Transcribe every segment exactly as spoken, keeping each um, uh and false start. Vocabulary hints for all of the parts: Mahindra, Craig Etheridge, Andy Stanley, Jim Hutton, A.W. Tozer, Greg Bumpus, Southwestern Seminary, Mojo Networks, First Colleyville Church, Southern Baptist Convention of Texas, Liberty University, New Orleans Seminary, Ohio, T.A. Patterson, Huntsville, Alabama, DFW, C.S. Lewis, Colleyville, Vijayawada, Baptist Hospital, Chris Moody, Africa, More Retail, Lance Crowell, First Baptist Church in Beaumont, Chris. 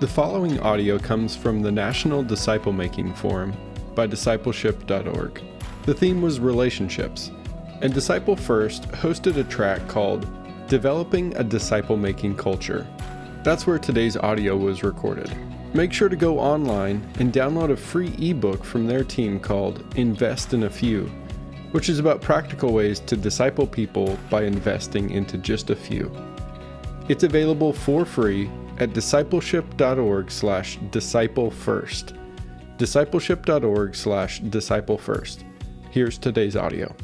The following audio comes from the National Disciple Making Forum by Discipleship dot org. The theme was relationships, and Disciple First hosted a track called Developing a Disciple Making Culture. That's where today's audio was recorded. Make sure to go online and download a free ebook from their team called Invest in a Few, which is about practical ways to disciple people by investing into just a few. It's available for free at discipleship.org slash disciple first. Discipleship.org slash disciple first. Here's today's audio.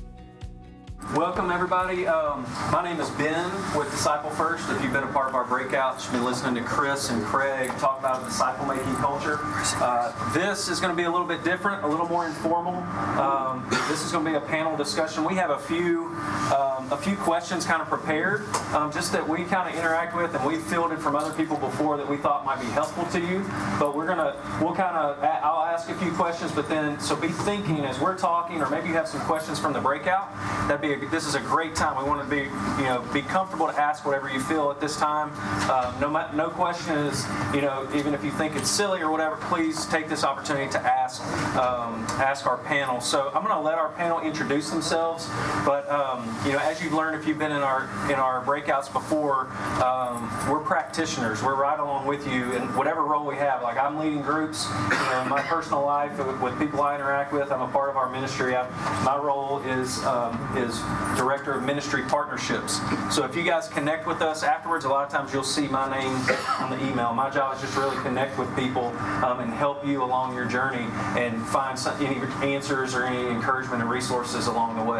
Welcome, everybody. Um, my name is Ben with Disciple First. If you've been a part of our breakouts, you've been listening to Chris and Craig talk about disciple-making culture. Uh, this is going to be a little bit different, a little more informal. Um, this is going to be a panel discussion. We have a few um, a few questions kind of prepared, um, just that we kind of interact with and we've fielded from other people before that we thought might be helpful to you. But we're going to, we'll kind of, I'll ask a few questions, but then, so be thinking as we're talking, or maybe you have some questions from the breakout. That'd be a This is a great time. We want to be, you know, be comfortable to ask whatever you feel at this time. Uh, no, no question is, you know, even if you think it's silly or whatever, please take this opportunity to ask, um, ask our panel. So I'm going to let our panel introduce themselves. But um, you know, as you've learned, if you've been in our in our breakouts before, um, we're practitioners. We're right along with you in whatever role we have. Like I'm leading groups, you know, in my personal life with, with people I interact with. I'm a part of our ministry. I, my role is um, is Director of Ministry Partnerships. So if you guys connect with us afterwards, a lot of times you'll see my name on the email. My job is just really connect with people um, and help you along your journey and find some, any answers or any encouragement and resources along the way.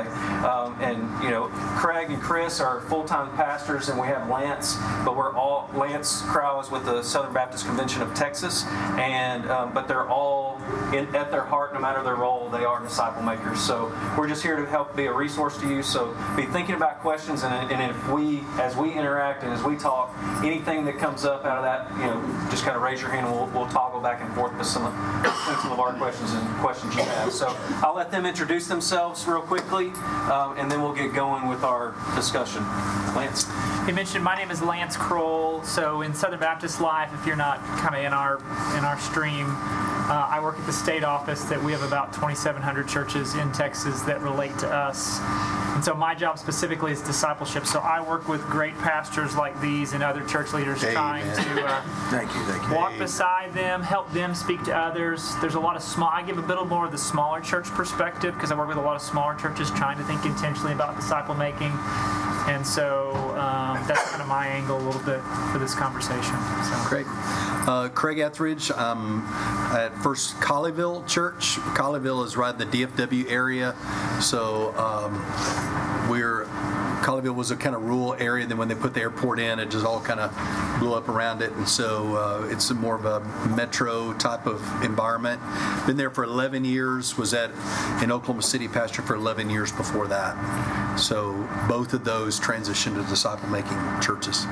Um, and you know, Craig and Chris are full-time pastors, and we have Lance, but we're all Lance Crowell is with the Southern Baptist Convention of Texas, and um, but they're all in, at their heart, no matter their role, they are disciple makers. So we're just here to help be a resource to you. So be thinking about questions, and, and if we, as we interact and as we talk, anything that comes up out of that, you know, just kind of raise your hand, and we'll, we'll toggle back and forth with some of, with some of our questions and questions you have. So I'll let them introduce themselves real quickly, um, and then we'll get going with our discussion. Lance? You mentioned my name is Lance Crowell. So in Southern Baptist life, if you're not kind of in our in our stream, uh, I work at the state office that we have about twenty-seven hundred churches in Texas that relate to us. And so my job specifically is discipleship. So I work with great pastors like these and other church leaders, Amen. trying to uh, thank you, thank you. walk Amen. beside them, help them speak to others. There's a lot of small, I give a bit more of the smaller church perspective because I work with a lot of smaller churches trying to think intentionally about disciple making. And so um, that's kind of my angle a little bit for this conversation. So. Craig. Uh, Craig Etheridge. I'm at First Colleyville Church. Colleyville is right in the D F W area. So um, we're... Colleyville was a kind of rural area, and then when they put the airport in, it just all kind of blew up around it, and so uh, it's a more of a metro type of environment. Been there for eleven years, was at in Oklahoma City, pastor for eleven years before that. So both of those transitioned to disciple-making churches.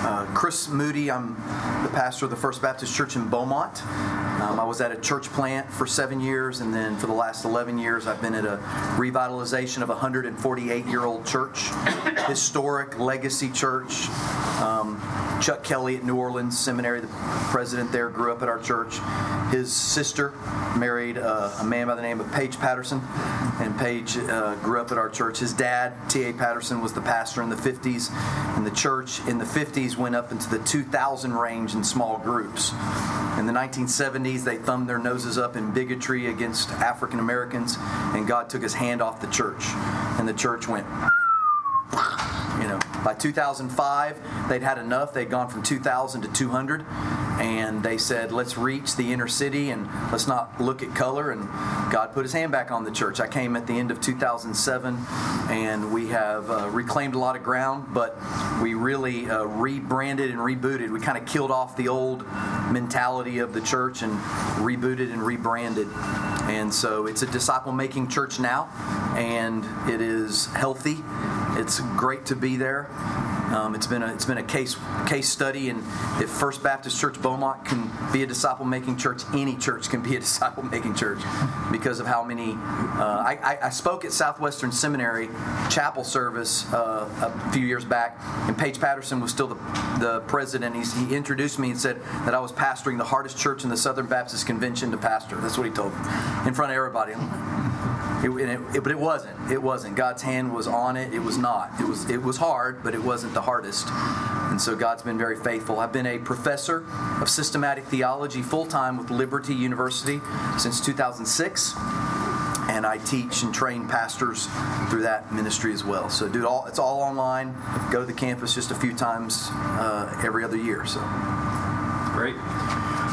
Uh, Chris Moody, I'm the pastor of the First Baptist Church in Beaumont. Um, I was at a church plant for seven years, and then for the last eleven years, I've been at a revitalization of a one hundred forty-eight-year-old church, historic legacy church. Um, Chuck Kelly at New Orleans Seminary, the president there, grew up at our church. His sister married uh, a man by the name of Paige Patterson, and Paige uh, grew up at our church. His dad, T A Patterson, was the pastor in the fifties, and the church in the fifties went up into the two thousand range in small groups. In the nineteen seventies, they thumbed their noses up in bigotry against African Americans, and God took his hand off the church, and the church went... You know, by two thousand five, they'd had enough. They'd gone from two thousand to two hundred, and they said, let's reach the inner city, and let's not look at color, and God put his hand back on the church. I came at the end of two thousand seven, and we have uh, reclaimed a lot of ground, but we really uh, rebranded and rebooted. We kind of killed off the old mentality of the church and rebooted and rebranded. And so it's a disciple-making church now, and it is healthy. It's great to be there. Um, it's been a it's been a case case study, and if First Baptist Church Beaumont can be a disciple making church, any church can be a disciple making church because of how many. Uh, I, I spoke at Southwestern Seminary chapel service uh, a few years back, and Paige Patterson was still the the president. He's, he introduced me and said that I was pastoring the hardest church in the Southern Baptist Convention to pastor. That's what he told me in front of everybody. It, it, it, but it wasn't. It wasn't. God's hand was on it. It was not. It was. It was hard, but it wasn't the hardest. And so God's been very faithful. I've been a professor of systematic theology full time with Liberty University since two thousand six, and I teach and train pastors through that ministry as well. So, dude, all it's all online. Go to the campus just a few times uh, every other year. So, great.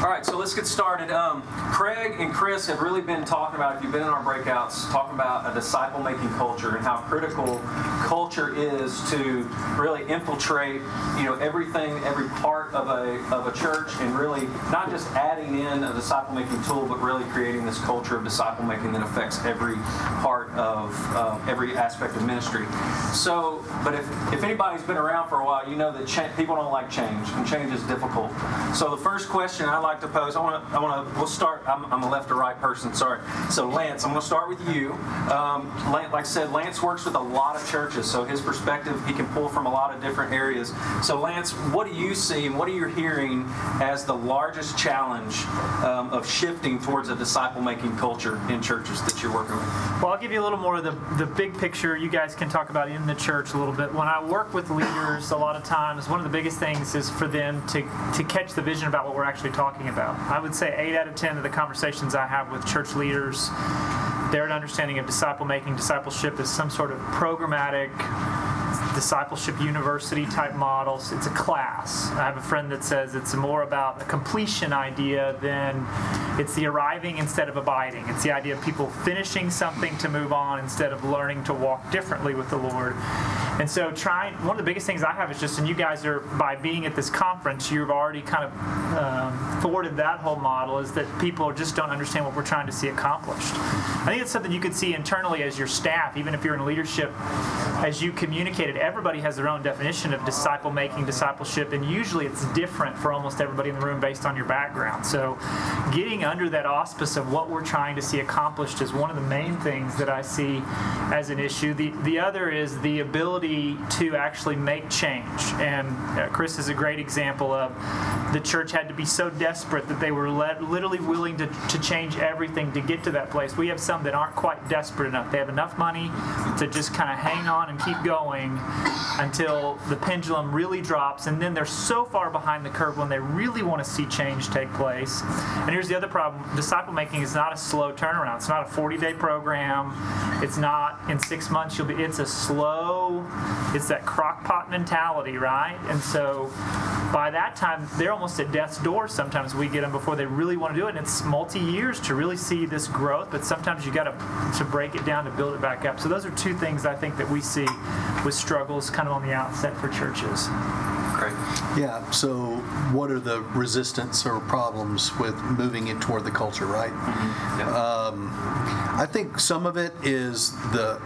All right, so let's get started. Um, Craig and Chris have really been talking about, if you've been in our breakouts, talking about a disciple-making culture and how critical culture is to really infiltrate, you know, everything, every part of a of a church, and really not just adding in a disciple-making tool, but really creating this culture of disciple-making that affects every part of uh, every aspect of ministry. So, but if if anybody's been around for a while, you know that cha- people don't like change, and change is difficult. So the first question I like to pose. I want to. I want to. We'll start. I'm, I'm a left to right person. Sorry. So Lance, I'm going to start with you. Um, Lance, like I said, Lance works with a lot of churches, so his perspective he can pull from a lot of different areas. So Lance, what do you see and what are you hearing as the largest challenge um, of shifting towards a disciple-making culture in churches that you're working with? Well, I'll give you a little more of the the big picture. You guys can talk about in the church a little bit. When I work with leaders, a lot of times one of the biggest things is for them to to catch the vision about what we're actually talking about. about. I would say eight out of ten of the conversations I have with church leaders, their understanding of disciple-making, discipleship is some sort of programmatic discipleship university type models. It's a class. I have a friend that says it's more about a completion idea than it's the arriving instead of abiding. It's the idea of people finishing something to move on instead of learning to walk differently with the Lord. And so trying, one of the biggest things I have is just, and you guys are, by being at this conference, you've already kind of um, thwarted that whole model, is that people just don't understand what we're trying to see accomplished. I think it's something you could see internally as your staff, even if you're in leadership, as you communicated. Everybody has their own definition of disciple-making, discipleship, and usually it's different for almost everybody in the room based on your background. So getting under that auspice of what we're trying to see accomplished is one of the main things that I see as an issue. The the other is the ability to actually make change. And uh, Chris is a great example of the church had to be so desperate that they were led, literally willing to, to change everything to get to that place. We have some that aren't quite desperate enough. They have enough money to just kind of hang on and keep going until the pendulum really drops, and then they're so far behind the curve when they really want to see change take place. And here's the other problem. Disciple making is not a slow turnaround. It's not a forty-day program. It's not in six months you'll be, it's a slow, it's that crockpot mentality, right? And so by that time, they're almost at death's door sometimes. We get them before they really want to do it, and it's multi-years to really see this growth, but sometimes you got to, to break it down to build it back up. So those are two things I think that we see with struggle kind of on the outset for churches. Great. Yeah, so what are the resistance or problems with moving it toward the culture, right? Mm-hmm. Yeah. Um, I think some of it is the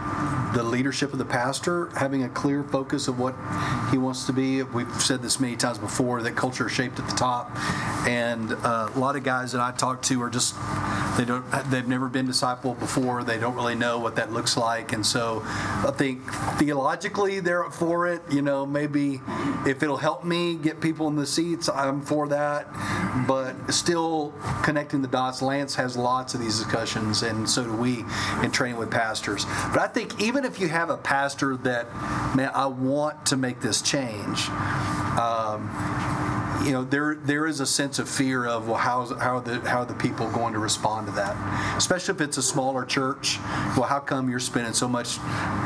the leadership of the pastor having a clear focus of what he wants to be. We've said this many times before, that culture is shaped at the top, and uh, a lot of guys that I talk to are just, they don't, they've never been discipled before, they don't really know what that looks like, and so I think theologically they're for it, you know, maybe if it'll help me get people in the seats, I'm for that, but still connecting the dots. Lance has lots of these discussions, and so do we in training with pastors. But I think even if you have a pastor that, man, I want to make this change, um, you know, there there is a sense of fear of, well, how how are the how are the people going to respond to that, especially if it's a smaller church. Well, how come you're spending so much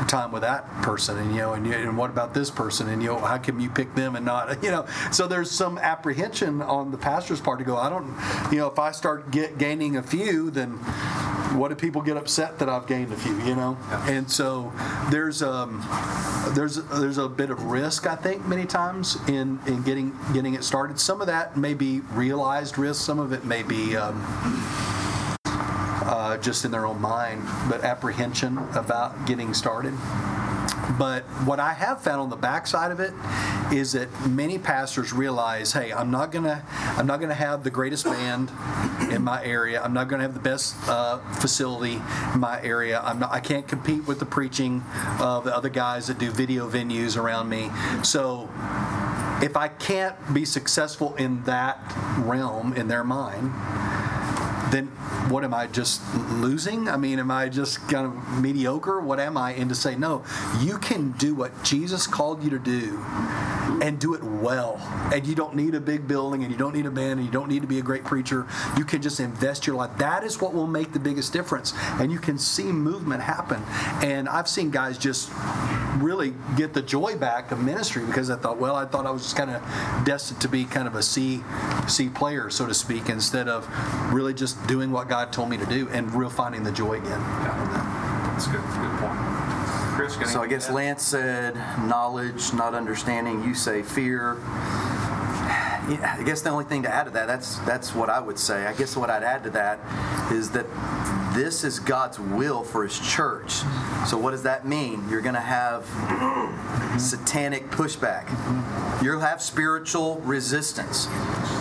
time with that person, and you know, and, you, and what about this person, and you know, how come you pick them and not, you know? So there's some apprehension on the pastor's part to go, I don't, you know, if I start get, gaining a few, then what do people get upset that I've gained a few, you know? And so there's um there's there's a bit of risk, I think, many times in in getting getting it started. Some of that may be realized risk, some of it may be um, uh, just in their own mind, but apprehension about getting started. But what I have found on the backside of it is that many pastors realize, hey, I'm not gonna, I'm not gonna have the greatest band in my area. I'm not gonna have the best uh, facility in my area. I'm not, I can't compete with the preaching of the other guys that do video venues around me. So if I can't be successful in that realm, in their mind, then what am I just losing? I mean, am I just kind of mediocre? What am I? And to say, no, you can do what Jesus called you to do and do it well. And you don't need a big building, and you don't need a band, and you don't need to be a great preacher. You can just invest your life. That is what will make the biggest difference. And you can see movement happen. And I've seen guys just really get the joy back of ministry because I thought, well, I thought I was just kind of destined to be kind of a C, C player, so to speak, instead of really just doing what God told me to do and real finding the joy again. Yeah, that's good. Good point. Chris, so I guess Lance said knowledge, not understanding. You say fear. Yeah, I guess the only thing to add to that, that's that's what I would say. I guess what I'd add to that is that this is God's will for His church. So what does that mean? You're going to have satanic pushback. You'll have spiritual resistance.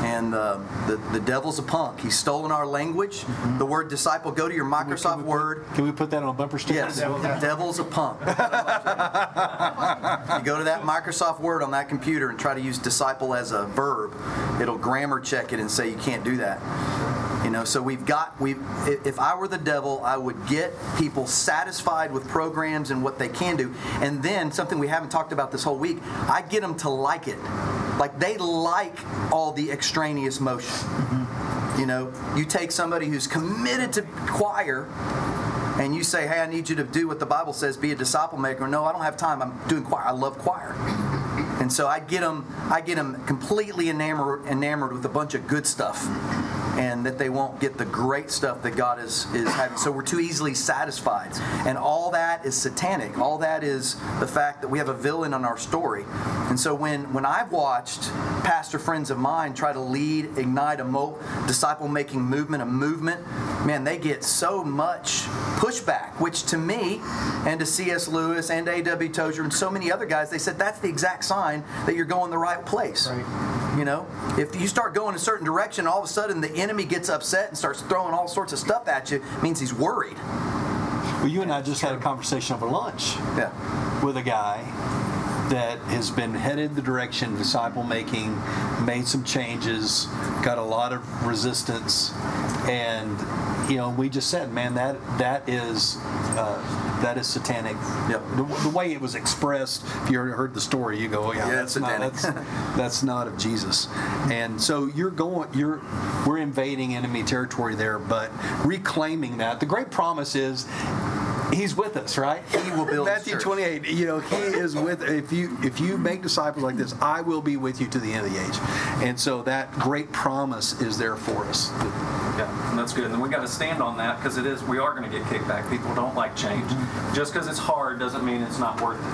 And uh, the, the devil's a punk. He's stolen our language. Mm-hmm. The word disciple, go to your Microsoft can we, can we Word. Put, can we put that on a bumper sticker? Yes, the devil's a punk. You go to that Microsoft Word on that computer and try to use disciple as a verb. It'll grammar check it and say you can't do that. You know, so we've got, we. If I were the devil, I would get people satisfied with programs and what they can do. And then, something we haven't talked about this whole week, I'd get them to like it. Like, they like all the extraneous motion. Mm-hmm. You know, you take somebody who's committed to choir, and you say, hey, I need you to do what the Bible says, be a disciple maker. No, I don't have time. I'm doing choir. I love choir. And so I get them, I get them completely enamored, enamored with a bunch of good stuff, and that they won't get the great stuff that God is, is having. So we're too easily satisfied. And all that is satanic. All that is the fact that we have a villain in our story. And so when, when I've watched pastor friends of mine try to lead, ignite a mo- disciple-making movement, a movement, man, they get so much pushback, which to me and to C S. Lewis and A W. Tozer and so many other guys, they said that's the exact sign that you're going the right place. Right. You know, if you start going a certain direction, all of a sudden the enemy gets upset and starts throwing all sorts of stuff at you, it means he's worried. Well, you and I just had a conversation over lunch yeah. with a guy that has been headed the direction of disciple making, made some changes, got a lot of resistance, and you know, we just said, man, that that is uh, that is satanic. Yep. The, the way it was expressed, if you heard the story, you go, oh yeah, yeah that's not that's, that's not of Jesus. And so you're going, you're we're invading enemy territory there, but reclaiming that. The great promise is, He's with us, right? He will build his church. Matthew twenty-eight, you know, he is with, if you if you make disciples like this, I will be with you to the end of the age. And so that great promise is there for us. Yeah, and that's good. And we got to stand on that because it is, we are going to get kicked back. People don't like change. Just because it's hard doesn't mean it's not worth it,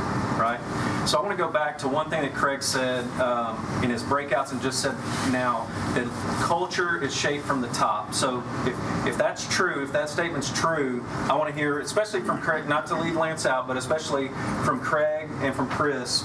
right? So I want to go back to one thing that Craig said um, in his breakouts and just said now, that culture is shaped from the top. So if, if that's true, if that statement's true, I want to hear, especially from Craig, not to leave Lance out, but especially from Craig and from Chris,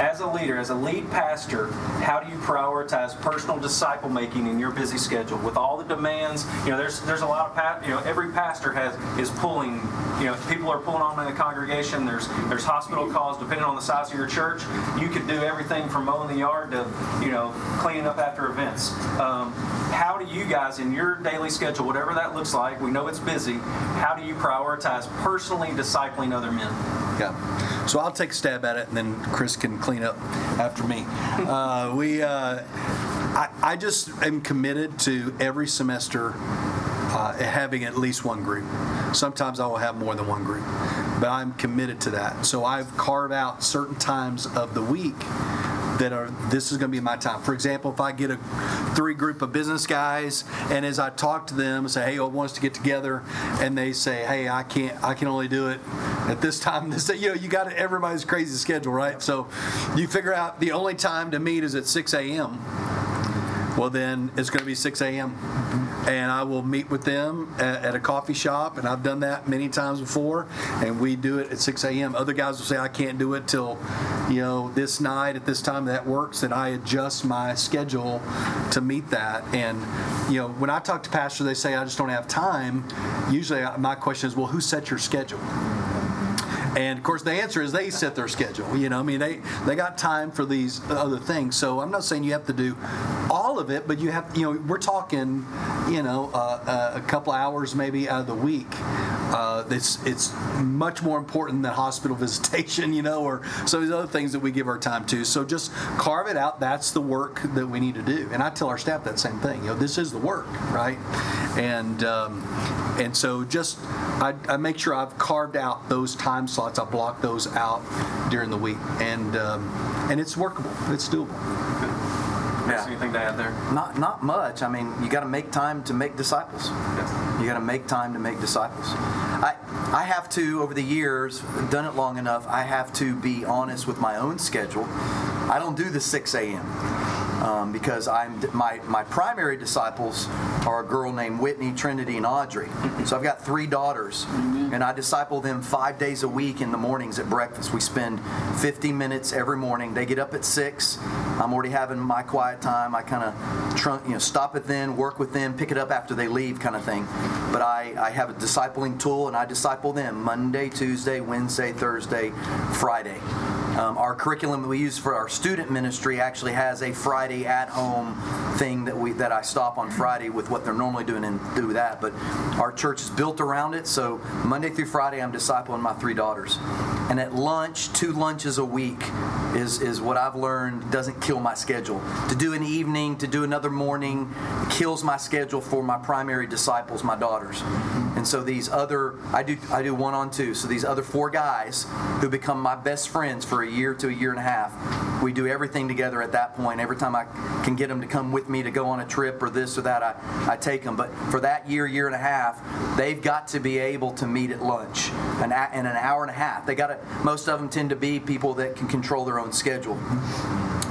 as a leader, as a lead pastor, how do you prioritize personal disciple making in your busy schedule with all the demands? You know, there's there's a lot of pa- you know every pastor has is pulling. You know, people are pulling on in the congregation. There's there's hospital calls. Depending on the size of your church, you could do everything from mowing the yard to you know cleaning up after events. Um, how do you guys in your daily schedule, whatever that looks like? We know it's busy. How do you prioritize personally discipling other men? Yeah. So I'll take a stab at it, and then Chris can clean up after me. Uh, we, uh, I, I just am committed to every semester uh, having at least one group. Sometimes I will have more than one group, but I'm committed to that. So I've carved out certain times of the week that are, this is going to be my time. For example, if I get a three group of business guys, and as I talk to them and say, hey, I want us to get together, and they say, hey, I can't, I can only do it at this time. This, you know, you got to, everybody's crazy schedule, right? So you figure out the only time to meet is at six a.m. well, then it's going to be six a.m. Mm-hmm. And I will meet with them at, at a coffee shop, and I've done that many times before, and we do it at six a.m. Other guys will say, I can't do it till, you know, this night at this time that works, and I adjust my schedule to meet that. And, you know, when I talk to pastors, they say, I just don't have time. Usually my question is, well, who set your schedule? And, of course, the answer is they set their schedule. You know, I mean, they, they got time for these other things. So I'm not saying you have to do all of it, but you have, you know, we're talking, you know, uh, a couple hours maybe out of the week. Uh, it's, it's much more important than hospital visitation, you know, or some of these other things that we give our time to. So just carve it out. That's the work that we need to do. And I tell our staff that same thing. You know, this is the work, right? And um, and so just I, I make sure I've carved out those time slots. I block those out during the week, and um, and it's workable. It's doable. Good. Yeah. Anything to add there? Not not much. I mean, you got to make time to make disciples. Yes. You got to make time to make disciples. I I have to, over the years, done it long enough. I have to be honest with my own schedule. I don't do the six a.m. Um, because I'm my, my primary disciples are a girl named Whitney, Trinity, and Audrey. So I've got three daughters, mm-hmm. and I disciple them five days a week in the mornings at breakfast. We spend fifty minutes every morning. They get up at six. I'm already having my quiet time. I kind of trunk, you know, stop it then, work with them, pick it up after they leave kind of thing. But I, I have a discipling tool, and I disciple them Monday, Tuesday, Wednesday, Thursday, Friday. Um, our curriculum that we use for our student ministry actually has a Friday at home thing that we that I stop on Friday with what they're normally doing and do that. But our church is built around it, so Monday through Friday I'm discipling my three daughters. And at lunch, two lunches a week is, is what I've learned doesn't kill my schedule. To do an evening, to do another morning kills my schedule for my primary disciples, my daughters. And so these other, I do I do one on two, so these other four guys who become my best friends for a year to a year and a half. We do everything together at that point. Every time I can get them to come with me to go on a trip or this or that, I, I take them. But for that year, year and a half, they've got to be able to meet at lunch and in an hour and a half. They got to, most of them tend to be people that can control their own schedule.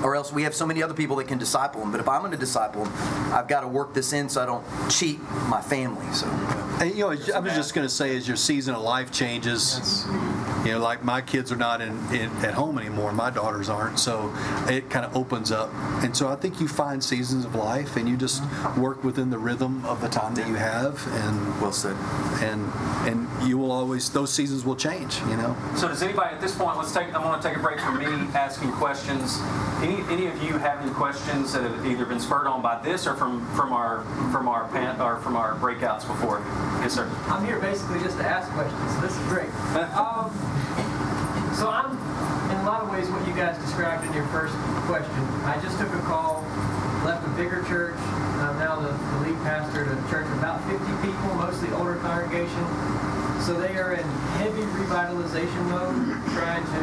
Or else we have so many other people that can disciple them. But if I'm going to disciple them, I've got to work this in so I don't cheat my family. So, and, you know, I was just going to say, as your season of life changes, yes. you know, like my kids are not in, in at home anymore. My daughters aren't. So it kind of opens up. And so I think you find seasons of life, and you just work within the rhythm of the time that you have. And well said. And and you will always, those seasons will change, you know. So does anybody at this point, let's take, I want to take a break from me asking questions. Any Any of you have any questions that have either been spurred on by this or from, from our from our pan, or from our breakouts before? Yes, sir. I'm here basically just to ask questions. So this is great. um, so I'm in a lot of ways what you guys described in your first question. I just took a call, left a bigger church. I'm now the, the lead pastor at a church of about fifty people, mostly older congregation. So they are in heavy revitalization mode, trying to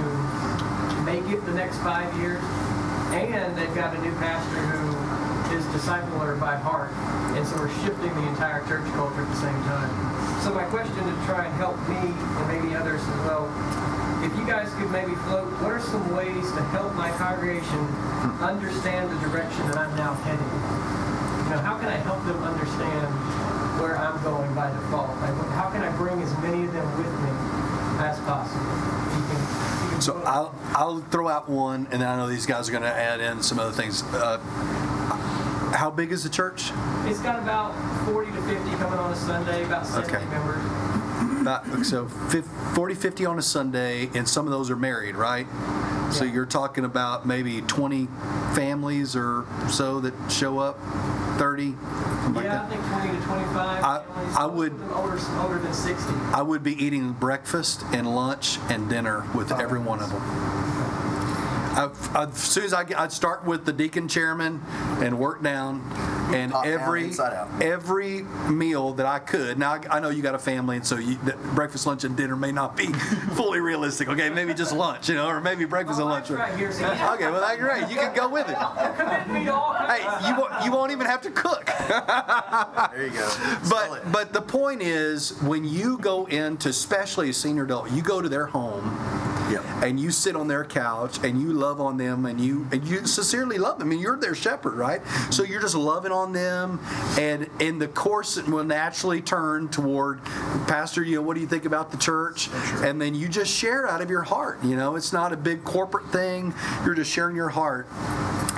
make it the next five years. And they've got a new pastor who is discipler by heart, and so we're shifting the entire church culture at the same time. So my question to try and help me and maybe others as well, if you guys could maybe float, what are some ways to help my congregation understand the direction that I'm now heading? You know, how can I help them understand where I'm going by default? Like, how can I bring as many of them with me as possible? You can, So I'll, I'll throw out one, and then I know these guys are going to add in some other things. Uh, how big is the church? It's got about forty to fifty coming on a Sunday, about seventy okay. members. About, so forty, fifty on a Sunday, and some of those are married, right? Yeah. So you're talking about maybe twenty families or so that show up, thirty? Like yeah, that. I think twenty to twenty-five. I, families, I would older, older than sixty. I would be eating breakfast and lunch and dinner with oh, every nice. one of them. I've, I've, as soon as I get, I'd start with the deacon chairman and work down, and Top every down, every meal that I could. Now I, I know you got a family, and so you, the, breakfast, lunch, and dinner may not be fully realistic. Okay, maybe just lunch, you know, or maybe breakfast oh, and lunch. Right here, so yeah. Okay, well that's great. You can go with it. Hey, you won't, you won't even have to cook. There you go. But but the point is, when you go into, especially a senior adult, you go to their home. yep. and you sit on their couch and you love on them and you and you sincerely love them. I mean, you're their shepherd, right? So you're just loving on them, and in the course it will naturally turn toward, Pastor, you know, what do you think about the church? Sure. And then you just share out of your heart. You know, it's not a big corporate thing. You're just sharing your heart.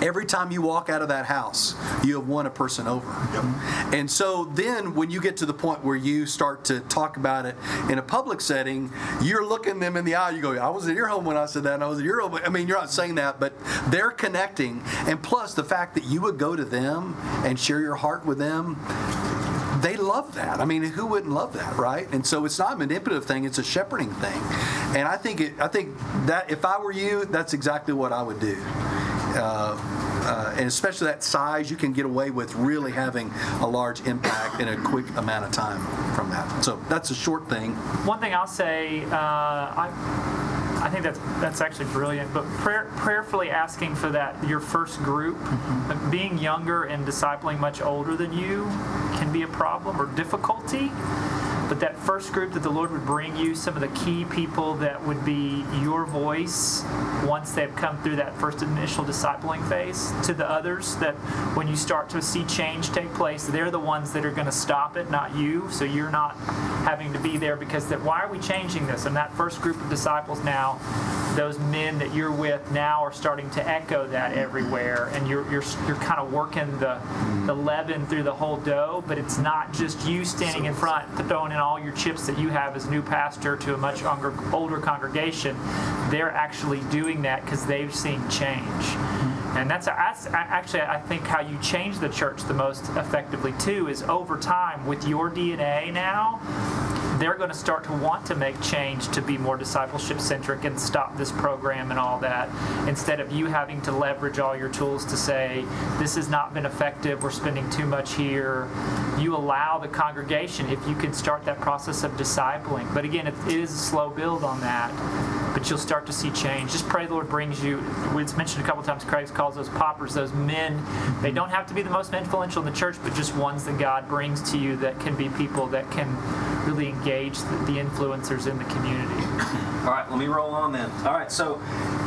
Every time you walk out of that house, you have won a person over. Yep. And so then when you get to the point where you start to talk about it in a public setting, you're looking them in the eye. You go, I was at your home when I said that, and I was at your home. I mean, you're not saying that, but they're connecting. And plus, the fact that you would go to them and share your heart with them, they love that. I mean, who wouldn't love that, right? And so it's not a manipulative thing, it's a shepherding thing. And I think it, I think that if I were you, that's exactly what I would do. Uh, uh, and especially that size, you can get away with really having a large impact in a quick amount of time from that. So that's a short thing. One thing I'll say, uh, I, I think that's that's actually brilliant. But prayer, prayerfully asking for that, your first group, mm-hmm. being younger and discipling much older than you can be a problem or difficulty. But that first group that the Lord would bring you, some of the key people that would be your voice once they've come through that first initial discipling phase, to the others that when you start to see change take place, they're the ones that are going to stop it, not you. So you're not having to be there because that, why are we changing this? And that first group of disciples now, those men that you're with now are starting to echo that everywhere. And you're you're you're kind of working the, the leaven through the whole dough, but it's not just you standing in front throwing in all your chips that you have as new pastor to a much younger, older congregation. They're actually doing that because they've seen change. And that's, that's actually, I think, how you change the church the most effectively, too, is over time with your D N A now, they're going to start to want to make change to be more discipleship-centric and stop this program and all that, instead of you having to leverage all your tools to say, this has not been effective, we're spending too much here. You allow the congregation, if you can start that process of discipling. But again, it is a slow build on that, but you'll start to see change. Just pray the Lord brings you, it's mentioned a couple times, Craig calls those paupers, those men. They don't have to be the most influential in the church, but just ones that God brings to you that can be people that can really engage the influencers in the community. All right, let me roll on then. All right, so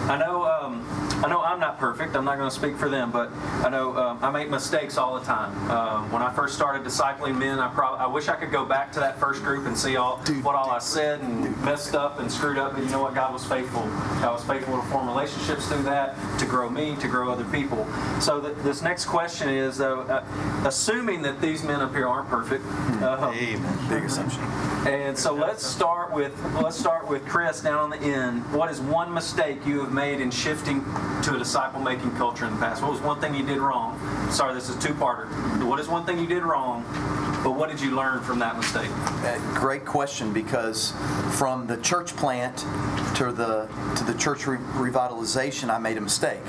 I know um, I know I'm not perfect. I'm not going to speak for them, but I know um, I make mistakes all the time. Um, when I first started discipling men, I probably I wish I could go back to that first group and see all dude, what all dude, I said and dude. messed up and screwed up. But you know what? God was faithful. God was faithful to form relationships through that, to grow me, to grow other people. So th- this next question is, uh, uh, assuming that these men up here aren't perfect. Uh, Amen. Big assumption. And so let's start with let's start with Chris down on the end. What is one mistake you have made in shifting to a disciple-making culture in the past? What was one thing you did wrong? Sorry, this is two-parter. What is one thing you did wrong, but what did you learn from that mistake? Great question, because from the church plant to the to the church re- revitalization, I made a mistake.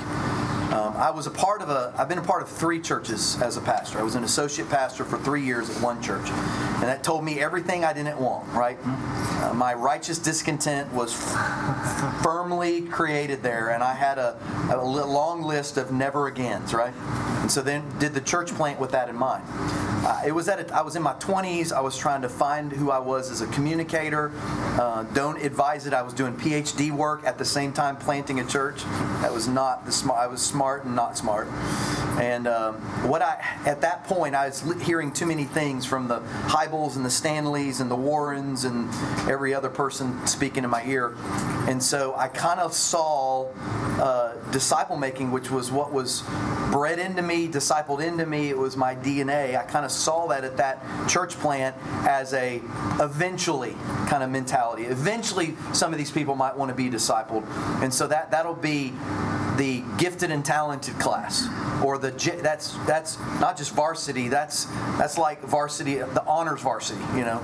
Um, I was a part of a, I've been a part of three churches as a pastor. I was an associate pastor for three years at one church. And that told me everything I didn't want, right? Uh, my righteous discontent was f- firmly created there. And I had a, a long list of never agains, right? And so then did the church plant with that in mind. Uh, it was at a, I was in my twenties. I was trying to find who I was as a communicator. Uh, don't advise it. I was doing P H D work at the same time planting a church. That was not the smart. I was smart and not smart. And um, what I at that point I was hearing too many things from the Hybels and the Stanleys and the Warrens and every other person speaking in my ear. And so I kind of saw uh, disciple making, which was what was bred into me. Discipled into me. It was my D N A. I kind of saw that at that church plant as a eventually kind of mentality. Eventually, some of these people might want to be discipled. And so that, that'll be the gifted and talented class, or the that's that's not just varsity. That's that's like varsity, the honors varsity, you know.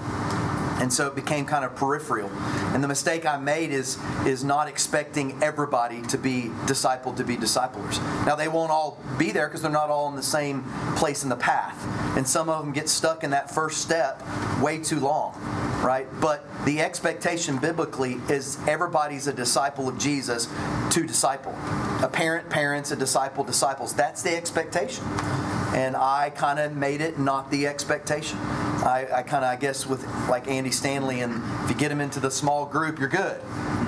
And so it became kind of peripheral. And the mistake I made is is not expecting everybody to be discipled to be disciplers. Now, they won't all be there because they're not all in the same place in the path. And some of them get stuck in that first step way too long, right? But the expectation biblically is everybody's a disciple of Jesus to disciple. A parent, parents, a disciple, disciples. That's the expectation. And I kind of made it not the expectation. I, I kind of, I guess, with like Andy Stanley, and if you get him into the small group, you're good.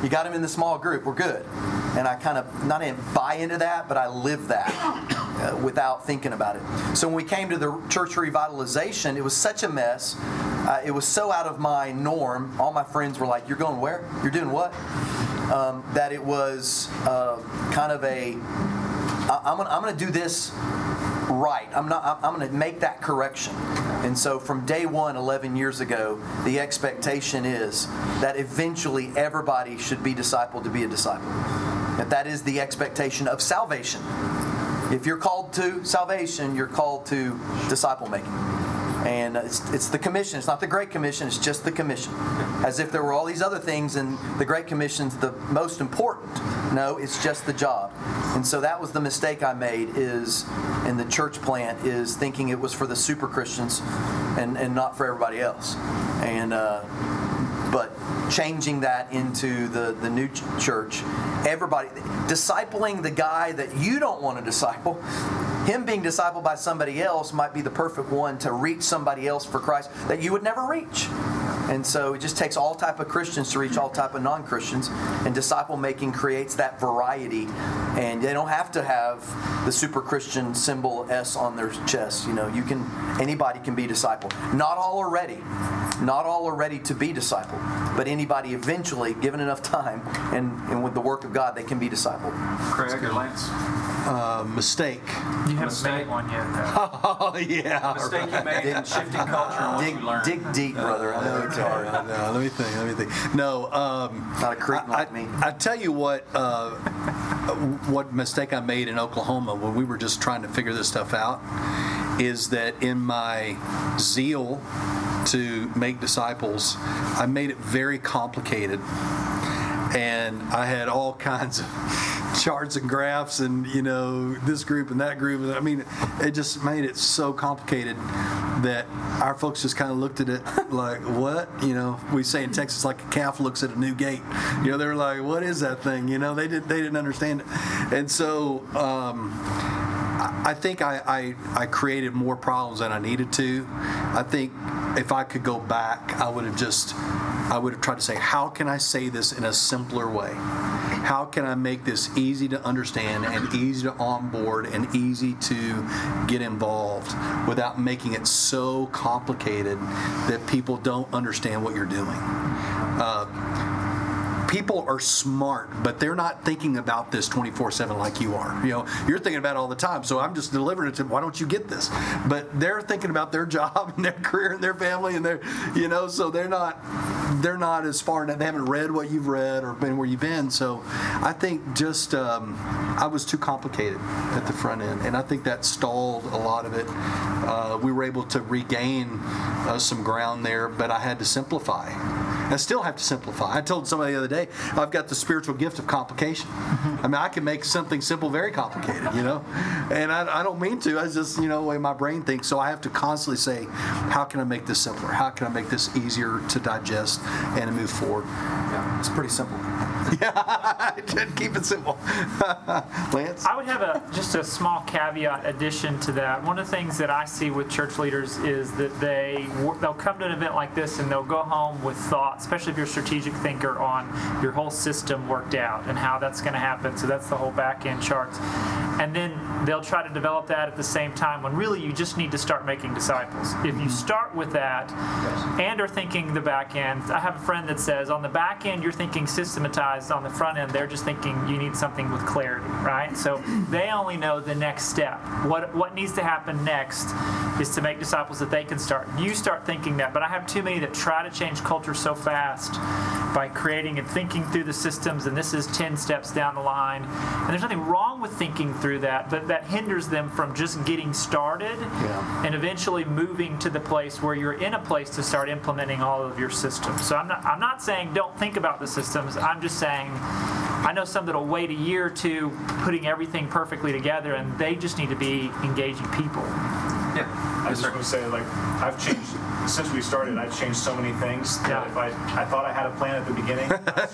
You got him in the small group, we're good. And I kind of, not in, buy into that, but I live that uh, without thinking about it. So when we came to the church revitalization, it was such a mess. Uh, it was so out of my norm. All my friends were like, you're going where? You're doing what? Um, that it was uh, kind of a, I, I'm gonna, I'm gonna do this right. I'm not. I'm, I'm going to make that correction. And so from day one, eleven years ago, the expectation is that eventually everybody should be discipled to be a disciple. That that is the expectation of salvation. If you're called to salvation, you're called to disciple making. And it's, it's the commission. It's not the Great Commission. It's just the commission. As if there were all these other things and the Great Commission's the most important. No, it's just the job. And so that was the mistake I made is in the church plant is thinking it was for the super Christians and, and not for everybody else. And uh, but changing that into the, the new ch- church, everybody, discipling the guy that you don't want to disciple. Him being discipled by somebody else might be the perfect one to reach somebody else for Christ that you would never reach. And so it just takes all type of Christians to reach all type of non-Christians. And disciple making creates that variety. And they don't have to have the super Christian symbol S on their chest. You know, you can, anybody can be discipled. Not all are ready. Not all are ready to be discipled. But anybody eventually, given enough time and, and with the work of God, they can be discipled. Craig or Lance? Uh, mistake. You haven't made one yet, though. Oh, yeah. Mistake right. You made dig, in shifting culture and dig, what you learned. Dig deep, brother. I know it's hard. No, no, let me think. Let me think. No. Um, Not a creep like me. I tell you what, uh, what mistake I made in Oklahoma when we were just trying to figure this stuff out is that in my zeal to make disciples, I made it very complicated. And I had all kinds of charts and graphs and, you know, this group and that group. I mean, it just made it so complicated that our folks just kind of looked at it like, what? You know, we say in Texas, like a calf looks at a new gate. You know, they were like, what is that thing? You know, they, did, they didn't understand it. And so um, I think I, I, I created more problems than I needed to. I think if I could go back, I would have just... I would have tried to say, how can I say this in a simpler way? How can I make this easy to understand and easy to onboard and easy to get involved without making it so complicated that people don't understand what you're doing? Uh, People are smart, but they're not thinking about this twenty-four seven like you are. You know, you're thinking about it all the time, so I'm just delivering it to them. Why don't you get this? But they're thinking about their job and their career and their family and their, you know, so they're not they're not as far. They haven't read what you've read or been where you've been. So I think just um, I was too complicated at the front end, and I think that stalled a lot of it. Uh, we were able to regain uh, some ground there, but I had to simplify. I still have to simplify. I told somebody the other day, I've got the spiritual gift of complication. I mean, I can make something simple very complicated, you know? And I, I don't mean to. I just, you know, the way my brain thinks. So I have to constantly say, how can I make this simpler? How can I make this easier to digest and to move forward? Yeah, it's pretty simple. Yeah, I did keep it simple. Lance? I would have a just a small caveat addition to that. One of the things that I see with church leaders is that they, they'll come to an event like this and they'll go home with thought, especially if you're a strategic thinker, on your whole system worked out and how that's going to happen. So that's the whole back-end charts. And then they'll try to develop that at the same time when really you just need to start making disciples. If you start with that and are thinking the back end, I have a friend that says on the back end you're thinking systematized, on the front end they're just thinking you need something with clarity, right? So they only know the next step. What what needs to happen next is to make disciples that they can start. You start thinking that, but I have too many that try to change culture so fast by creating and thinking through the systems, and this is ten steps down the line. And there's nothing wrong with thinking through that, but that hinders them from just getting started yeah. and eventually moving to the place where you're in a place to start implementing all of your systems. So I'm not I'm not saying don't think about the systems. I'm just saying I know some that'll wait a year or two putting everything perfectly together, and they just need to be engaging people. Yeah. I just want to say, like, I've changed since we started. I've changed so many things. Yeah. That if I, I thought I had a plan at the beginning.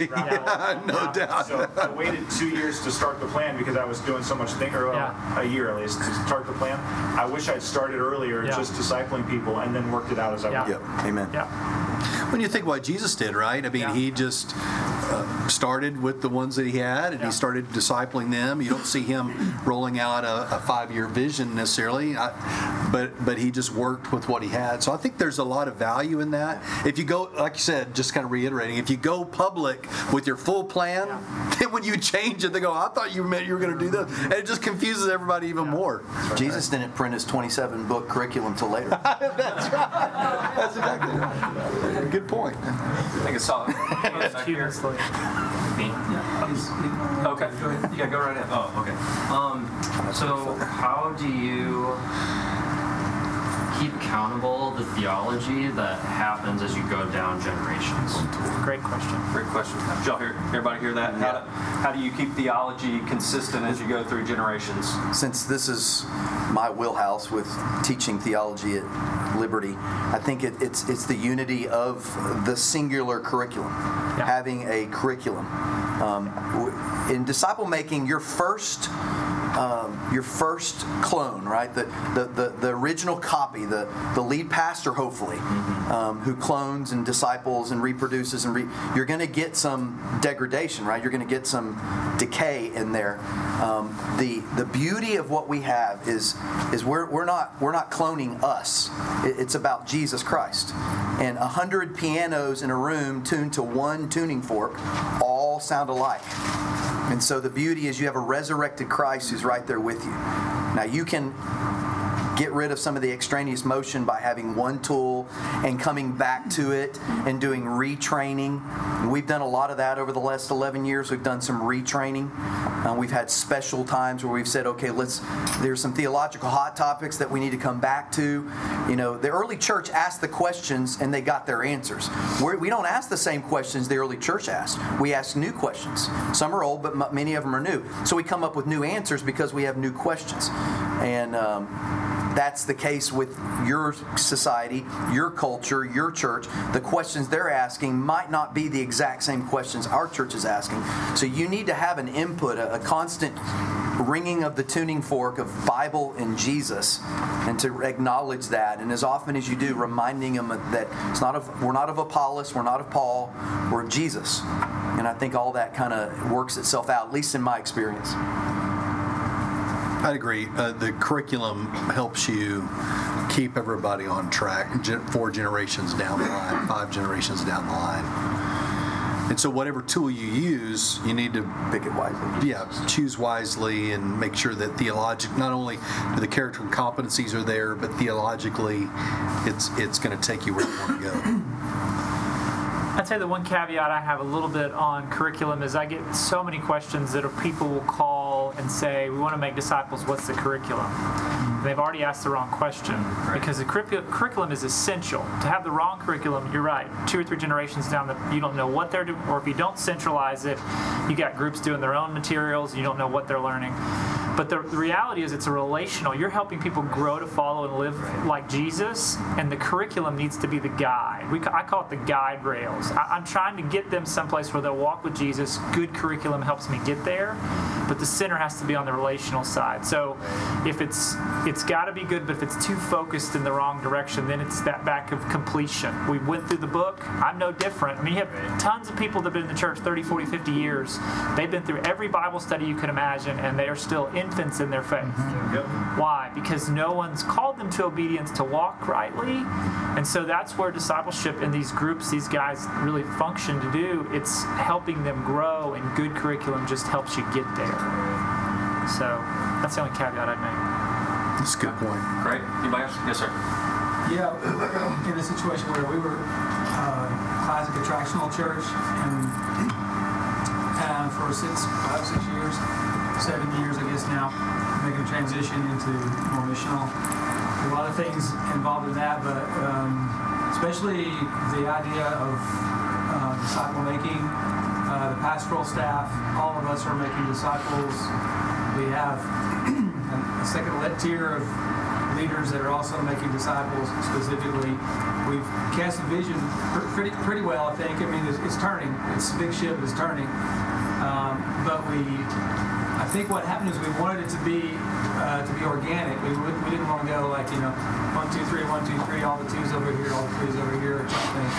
yeah, no yeah. doubt. So I waited two years to start the plan because I was doing so much thinking, or yeah. a year at least, to start the plan. I wish I'd started earlier, yeah. just discipling people, and then worked it out as I yeah. went. Yep. Amen. Yeah. When you think what Jesus did, right? I mean, yeah. he just uh, started with the ones that he had, and yeah. he started discipling them. You don't see him rolling out a, a five-year vision necessarily, I, but but he just worked with what he had. So I think there's a lot of value in that. If you go, like you said, just kind of reiterating, if you go public with your full plan, yeah. then when you change it, they go, I thought you meant you were going to do this. And it just confuses everybody even yeah. more. Right. Jesus didn't print his twenty-seven book curriculum till later. That's right. That's exactly right. Good point. I think it's solid. That's cute. Okay. Yeah, go right ahead. Oh, okay. Um, so how do you keep accountable the theology that happens as you go down generations? Great question. Great question. Did y'all hear, everybody hear that? Yeah. How, to, how do you keep theology consistent as you go through generations? Since this is my wheelhouse with teaching theology at Liberty, I think it, it's it's the unity of the singular curriculum, yeah. having a curriculum. Um, in disciple making, your first... Um, your first clone, right? The, the the the original copy, the the lead pastor, hopefully, mm-hmm. um, who clones and disciples and reproduces and re- you're going to get some degradation, right? You're going to get some decay in there. Um, the the beauty of what we have is is we're we're not we're not cloning us. It, it's about Jesus Christ. And a hundred pianos in a room tuned to one tuning fork, all sound alike. And so the beauty is you have a resurrected Christ who's right there with you. Now you can get rid of some of the extraneous motion by having one tool and coming back to it and doing retraining. And we've done a lot of that over the last eleven years. We've done some retraining. Um, we've had special times where we've said, okay, let's. There's some theological hot topics that we need to come back to. You know, the early church asked the questions and they got their answers. We're, we don't ask the same questions the early church asked. We ask new questions. Some are old, but m- many of them are new. So we come up with new answers because we have new questions. And um, that's the case with your society, your culture, your church. The questions they're asking might not be the exact same questions our church is asking. So you need to have an input, a, a constant ringing of the tuning fork of Bible and Jesus, and to acknowledge that. And as often as you do, reminding them that it's not of, we're not of Apollos, we're not of Paul, we're of Jesus. And I think all that kind of works itself out, at least in my experience. I'd agree. Uh, the curriculum helps you keep everybody on track gen- four generations down the line, five generations down the line. And so whatever tool you use, you need to pick it wisely. Yeah, choose wisely and make sure that theologically, not only the character and competencies are there, but theologically it's it's going to take you where you want to go. I'd say the one caveat I have a little bit on curriculum is I get so many questions that people will call and say, we want to make disciples, what's the curriculum? And they've already asked the wrong question, right? Because the curric- curriculum is essential. To have the wrong curriculum, you're right, two or three generations down, the, you don't know what they're doing, or if you don't centralize it, you got groups doing their own materials, you don't know what they're learning. But the, the reality is it's a relational. You're helping people grow to follow and live right. like Jesus, and the curriculum needs to be the guide. We, I call it the guide rails. I, I'm trying to get them someplace where they'll walk with Jesus. Good curriculum helps me get there, but the center has to be on the relational side. So if it's it's got to be good, but if it's too focused in the wrong direction, then it's that back of completion. We went through the book. I'm no different. I mean, you have tons of people that have been in the church thirty, forty, fifty years. They've been through every Bible study you could imagine, and they are still in infants in their faith. Yep. Why? Because no one's called them to obedience to walk rightly. And so that's where discipleship in these groups, these guys really function to do. It's helping them grow, and good curriculum just helps you get there. So that's the only caveat I'd make. That's a good point. Great. Anybody else? Yes, sir. Yeah, in a situation where we were uh, classic attractional church, and, and for six, five, six years, seven years, I guess now, making a transition into more missional. A lot of things involved in that, but um, especially the idea of uh, disciple making. Uh, the pastoral staff, all of us are making disciples. We have a second tier of leaders that are also making disciples specifically. We've cast a vision pretty pretty well, I think. I mean, it's, it's turning. It's a big ship. It's turning. Um, but we, I think what happened is we wanted it to be uh, to be organic. We we didn't want to go like, you know, one, two, three, one, two, three, all the twos over here, all the threes over here, or something.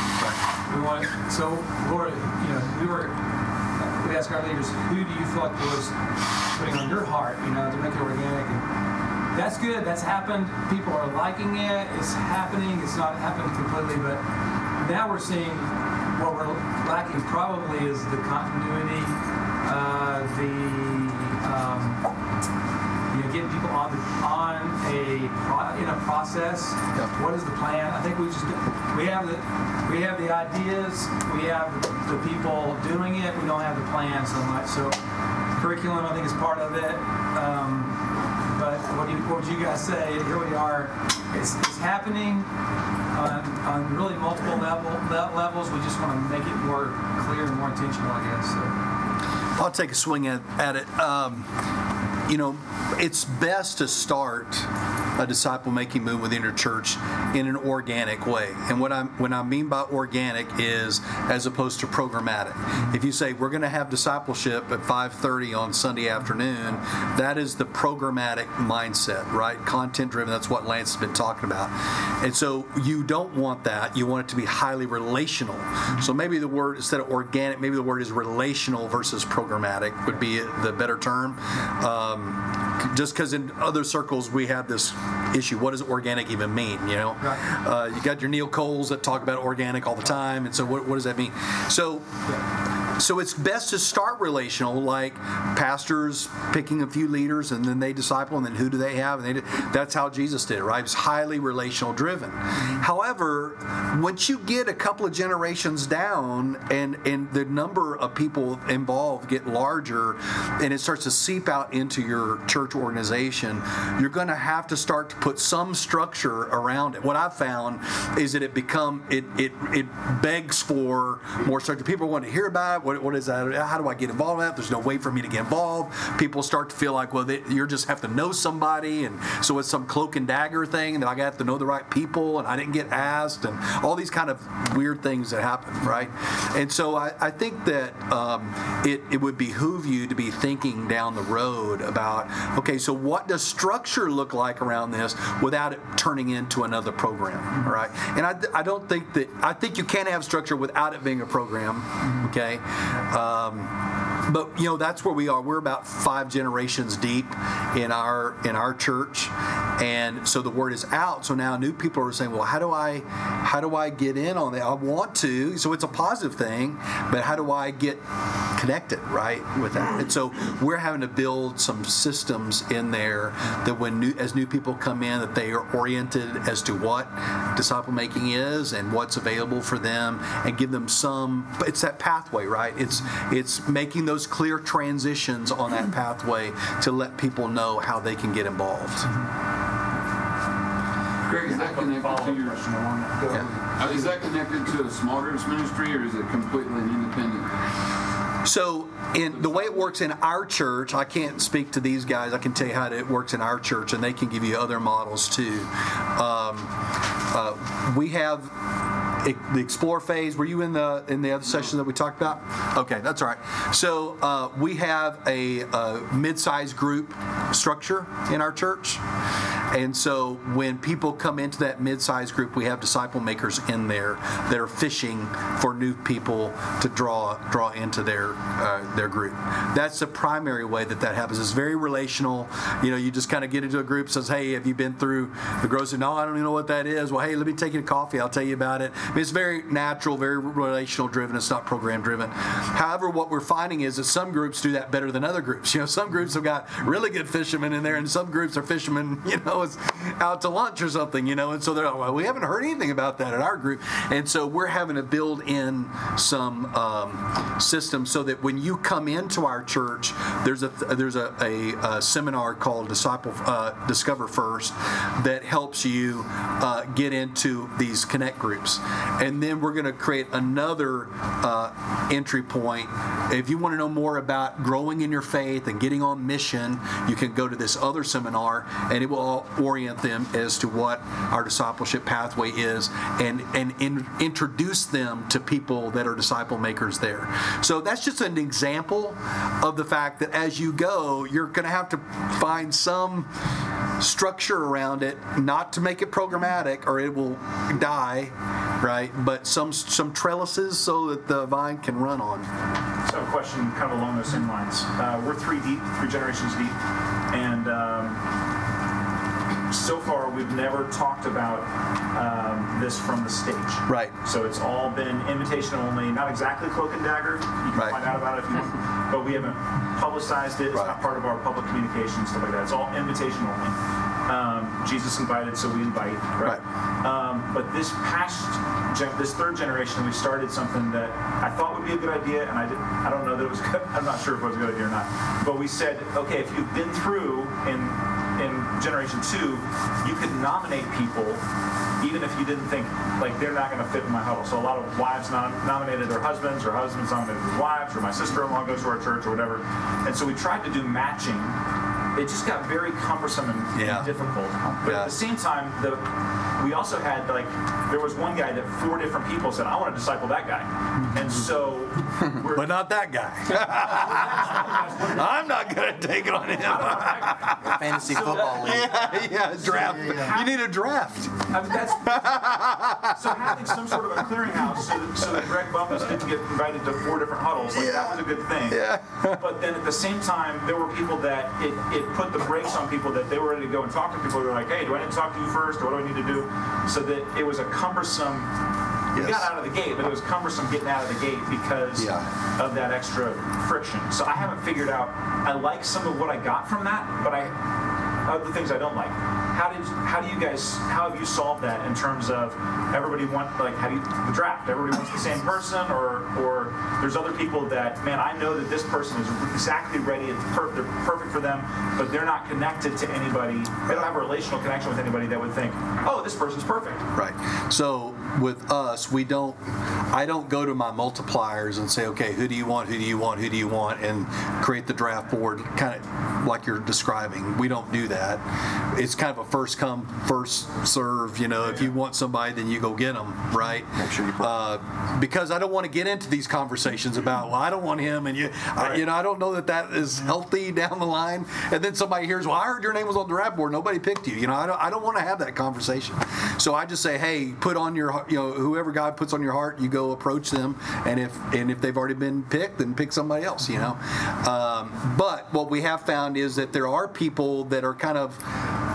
We wanted, so, Lord, you know, we were, we asked our leaders, who do you feel like the Lord's putting on your heart, you know, to make it organic? And that's good. That's happened. People are liking it. It's happening. It's not happened completely, but now we're seeing what we're lacking probably is the continuity, uh, the um, you know, getting people on the, on a pro, in a process. Yeah. What is the plan? I think we just we have the we have the ideas. We have the people doing it. We don't have the plan so much. So curriculum, I think, is part of it. Um, But what, do you, what would you guys say? Here we are. It's, it's happening on, on really multiple level, levels. We just want to make it more clear and more intentional, I guess. So. I'll take a swing at, at it. Um, you know, it's best to start a disciple-making move within your church in an organic way. And what I when I mean by organic is as opposed to programmatic. If you say, we're going to have discipleship at five thirty on Sunday afternoon, that is the programmatic mindset, right? Content-driven. That's what Lance has been talking about. And so you don't want that. You want it to be highly relational. So maybe the word, instead of organic, maybe the word is relational versus programmatic would be the better term. Um, just because in other circles we have this issue. What does organic even mean? You know, right. uh, you got your Neil Coles that talk about organic all the time, and so what, what does that mean? So, so it's best to start relational, like pastors picking a few leaders, and then they disciple, and then who do they have? And they do, that's how Jesus did it, right? It's highly relational driven. However, once you get a couple of generations down, and and the number of people involved get larger, and it starts to seep out into your church organization, you're going to have to start to put some structure around it. What I've found is that it become it it it begs for more structure. People want to hear about it. What, what is that? How do I get involved in that? There's no way for me to get involved. People start to feel like, well, they, you just have to know somebody, and so it's some cloak and dagger thing that I got to know the right people, and I didn't get asked, and all these kind of weird things that happen, right? And so I, I think that um, it it would behoove you to be thinking down the road about, okay, so what does structure look like around this without it turning into another program, right? And I, I don't think that, I think you can have structure without it being a program, okay? Um, but, you know, that's where we are. We're about five generations deep in our in our church, and so the word is out, so now new people are saying, well, how do I how do I get in on that? I want to, so it's a positive thing, but how do I get connected, right, with that? And so we're having to build some systems in there that when new, as new people come in, that they are oriented as to what disciple making is and what's available for them, and give them some, it's that pathway, right? It's it's making those clear transitions on that pathway to let people know how they can get involved. Craig, is that connected to your, yeah. is that connected to a small groups ministry, or is it completely independent? So in the way it works in our church, I can't speak to these guys. I can tell you how it works in our church, and they can give you other models too. Um, uh, we have the explore phase. Were you in the in the other session that we talked about? Okay, that's all right. So uh, we have a, a mid-sized group structure in our church. And so when people come into that mid-sized group, we have disciple makers in there that are fishing for new people to draw draw into their uh, their group. That's the primary way that that happens. It's very relational. You know, you just kind of get into a group that says, hey, have you been through the grocery? No, I don't even know what that is. Well, hey, let me take you to coffee. I'll tell you about it. I mean, it's very natural, very relational driven. It's not program driven. However, what we're finding is that some groups do that better than other groups. You know, some groups have got really good fishermen in there, and some groups are fishermen, you know, out to lunch or something, you know, and so they're like, well, we haven't heard anything about that in our group, and so we're having to build in some um, system so that when you come into our church, there's a there's a, a, a seminar called Disciple uh, Discover First that helps you uh, get into these connect groups, and then we're going to create another uh, entry point. If you want to know more about growing in your faith and getting on mission, you can go to this other seminar, and it will orient them as to what our discipleship pathway is, and, and in, introduce them to people that are disciple makers there. So that's just an example of the fact that as you go, you're going to have to find some structure around it, not to make it programmatic or it will die, right? But some some trellises so that the vine can run on. So a question kind of along those same lines. Uh, we're three deep, three generations deep, and um, so far we've never talked about um, this from the stage. Right. So it's all been invitation only, not exactly cloak and dagger. You can right. find out about it if you want. But we haven't publicized it. It's right. not part of our public communication, stuff like that. It's all invitation only. Um, Jesus invited, so we invite. Right. right. Um, but this past, this third generation, we started something that I thought would be a good idea, and I didn't. I don't know that it was good. I'm not sure if it was a good idea or not. But we said, okay, if you've been through in in generation two, you could nominate people, even if you didn't think, like, they're not going to fit in my huddle. So a lot of wives nom- nominated their husbands, or husbands nominated their wives, or my sister-in-law goes to our church, or whatever. And so we tried to do matching. It just got very cumbersome and yeah. difficult. But yeah. at the same time, the we also had, like, there was one guy that four different people said, I want to disciple that guy. And so we're... But not that guy. I'm not going to take it on him. Fantasy so football league. Yeah, yeah, draft. So, yeah. You need a draft. I mean, that's, so having some sort of a clearinghouse so that, so that Greg Bumpus didn't get invited to four different huddles, like, yeah. that was a good thing. Yeah. But then at the same time, there were people that it, it put the brakes on people, that they were ready to go and talk to people who were like, hey, do I need to talk to you first, or what do I need to do? So that it was a cumbersome, we yes. got out of the gate, but it was cumbersome getting out of the gate because yeah. of that extra friction. So I haven't figured out, I like some of what I got from that, but I, other things I don't like. How did, how do you guys, how have you solved that in terms of everybody want, like, how do you, the draft, everybody wants the same person, or, or there's other people that, man, I know that this person is exactly ready, it's per- they're perfect for them, but they're not connected to anybody, they don't have a relational connection with anybody that would think, oh, this person's perfect. Right. So with us, we don't, I don't go to my multipliers and say, okay, who do you want, who do you want, who do you want, and create the draft board kind of like you're describing. We don't do that. It's kind of a first come, first serve. You know, if you want somebody, then you go get them, right? Make sure you. Uh, because I don't want to get into these conversations about, well, I don't want him, and you, right. I, you know, I don't know that that is healthy down the line. And then somebody hears, well, I heard your name was on the draft board, nobody picked you. You know, I don't, I don't want to have that conversation. So I just say, hey, put on your, you know, whoever God puts on your heart, you go approach them, and if and if they've already been picked, then pick somebody else. You know, um, but what we have found is that there are people that are kind of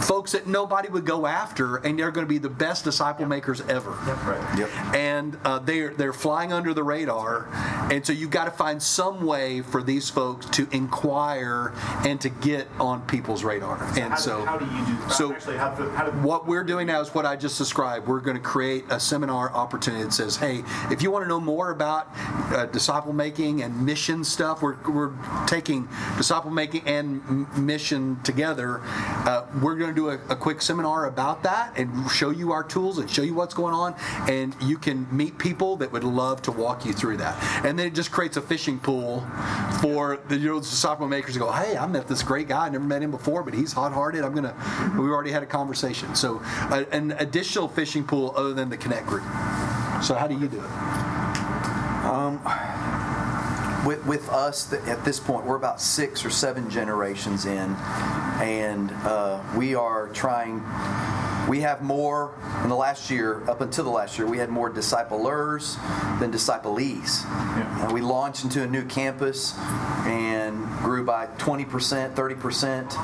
folks that nobody would go after, and they're going to be the best disciple yep. makers ever. Yep, right. Yep. And uh, they're they're flying under the radar, and so you've got to find some way for these folks to inquire and to get on people's radar. So and how so, do, how do you do that? So Actually, how do, how do, what we're doing now is what I just described. We're going to create a seminar opportunity that says, hey, if you want to know more about uh, disciple making and mission stuff, we're we're taking disciple making and mission together. Uh, we're going to do a, a quick seminar about that and show you our tools and show you what's going on, and you can meet people that would love to walk you through that. And then it just creates a fishing pool for the you know, disciple makers to go, hey, I met this great guy, I never met him before, but he's hot-hearted. I'm gonna. We already had a conversation. So a, an additional fishing pool other than the Connect group. So how do you do it? Um, with with us the, at this point, we're about six or seven generations in. And uh, we are trying, we have more, in the last year, up until the last year, we had more disciplers than disciplees. Yeah. And we launched into a new campus and grew by twenty percent, thirty percent,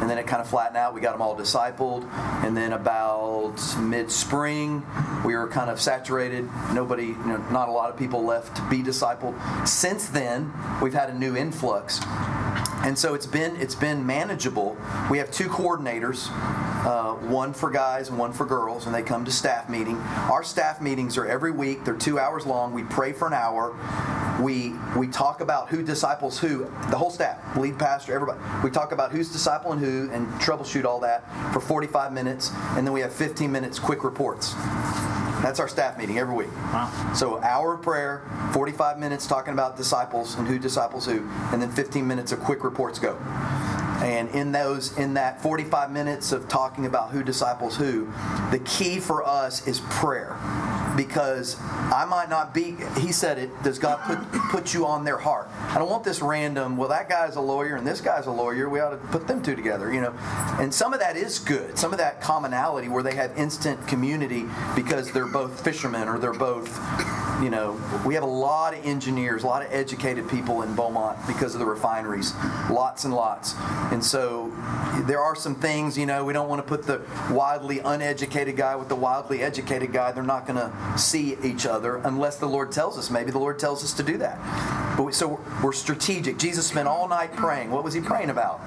and then it kind of flattened out. We got them all discipled. And then about mid-spring, we were kind of saturated. Nobody, you know, not a lot of people left to be discipled. Since then, we've had a new influx. And so it's been it's been manageable. We have two coordinators, uh, one for guys and one for girls, and they come to staff meeting. Our staff meetings are every week. They're two hours long. We pray for an hour. We we talk about who disciples who, the whole staff, lead pastor, everybody. We talk about who's discipling who and troubleshoot all that for forty-five minutes, and then we have fifteen minutes quick reports. That's our staff meeting every week. Wow. So hour of prayer, forty-five minutes talking about disciples and who disciples who, and then fifteen minutes of quick reports go. And in those, in that forty-five minutes of talking about who disciples who, the key for us is prayer. Because I might not be, he said it, does God put put you on their heart? I don't want this random, well, that guy's a lawyer and this guy's a lawyer, we ought to put them two together, you know. And some of that is good. Some of that commonality where they have instant community because they're both fishermen or they're both, you know, we have a lot of engineers, a lot of educated people in Beaumont because of the refineries, lots and lots. And so there are some things, you know, we don't want to put the wildly uneducated guy with the wildly educated guy. They're not going to see each other unless the Lord tells us. Maybe the Lord tells us to do that. But we, so we're strategic. Jesus spent all night praying. What was he praying about?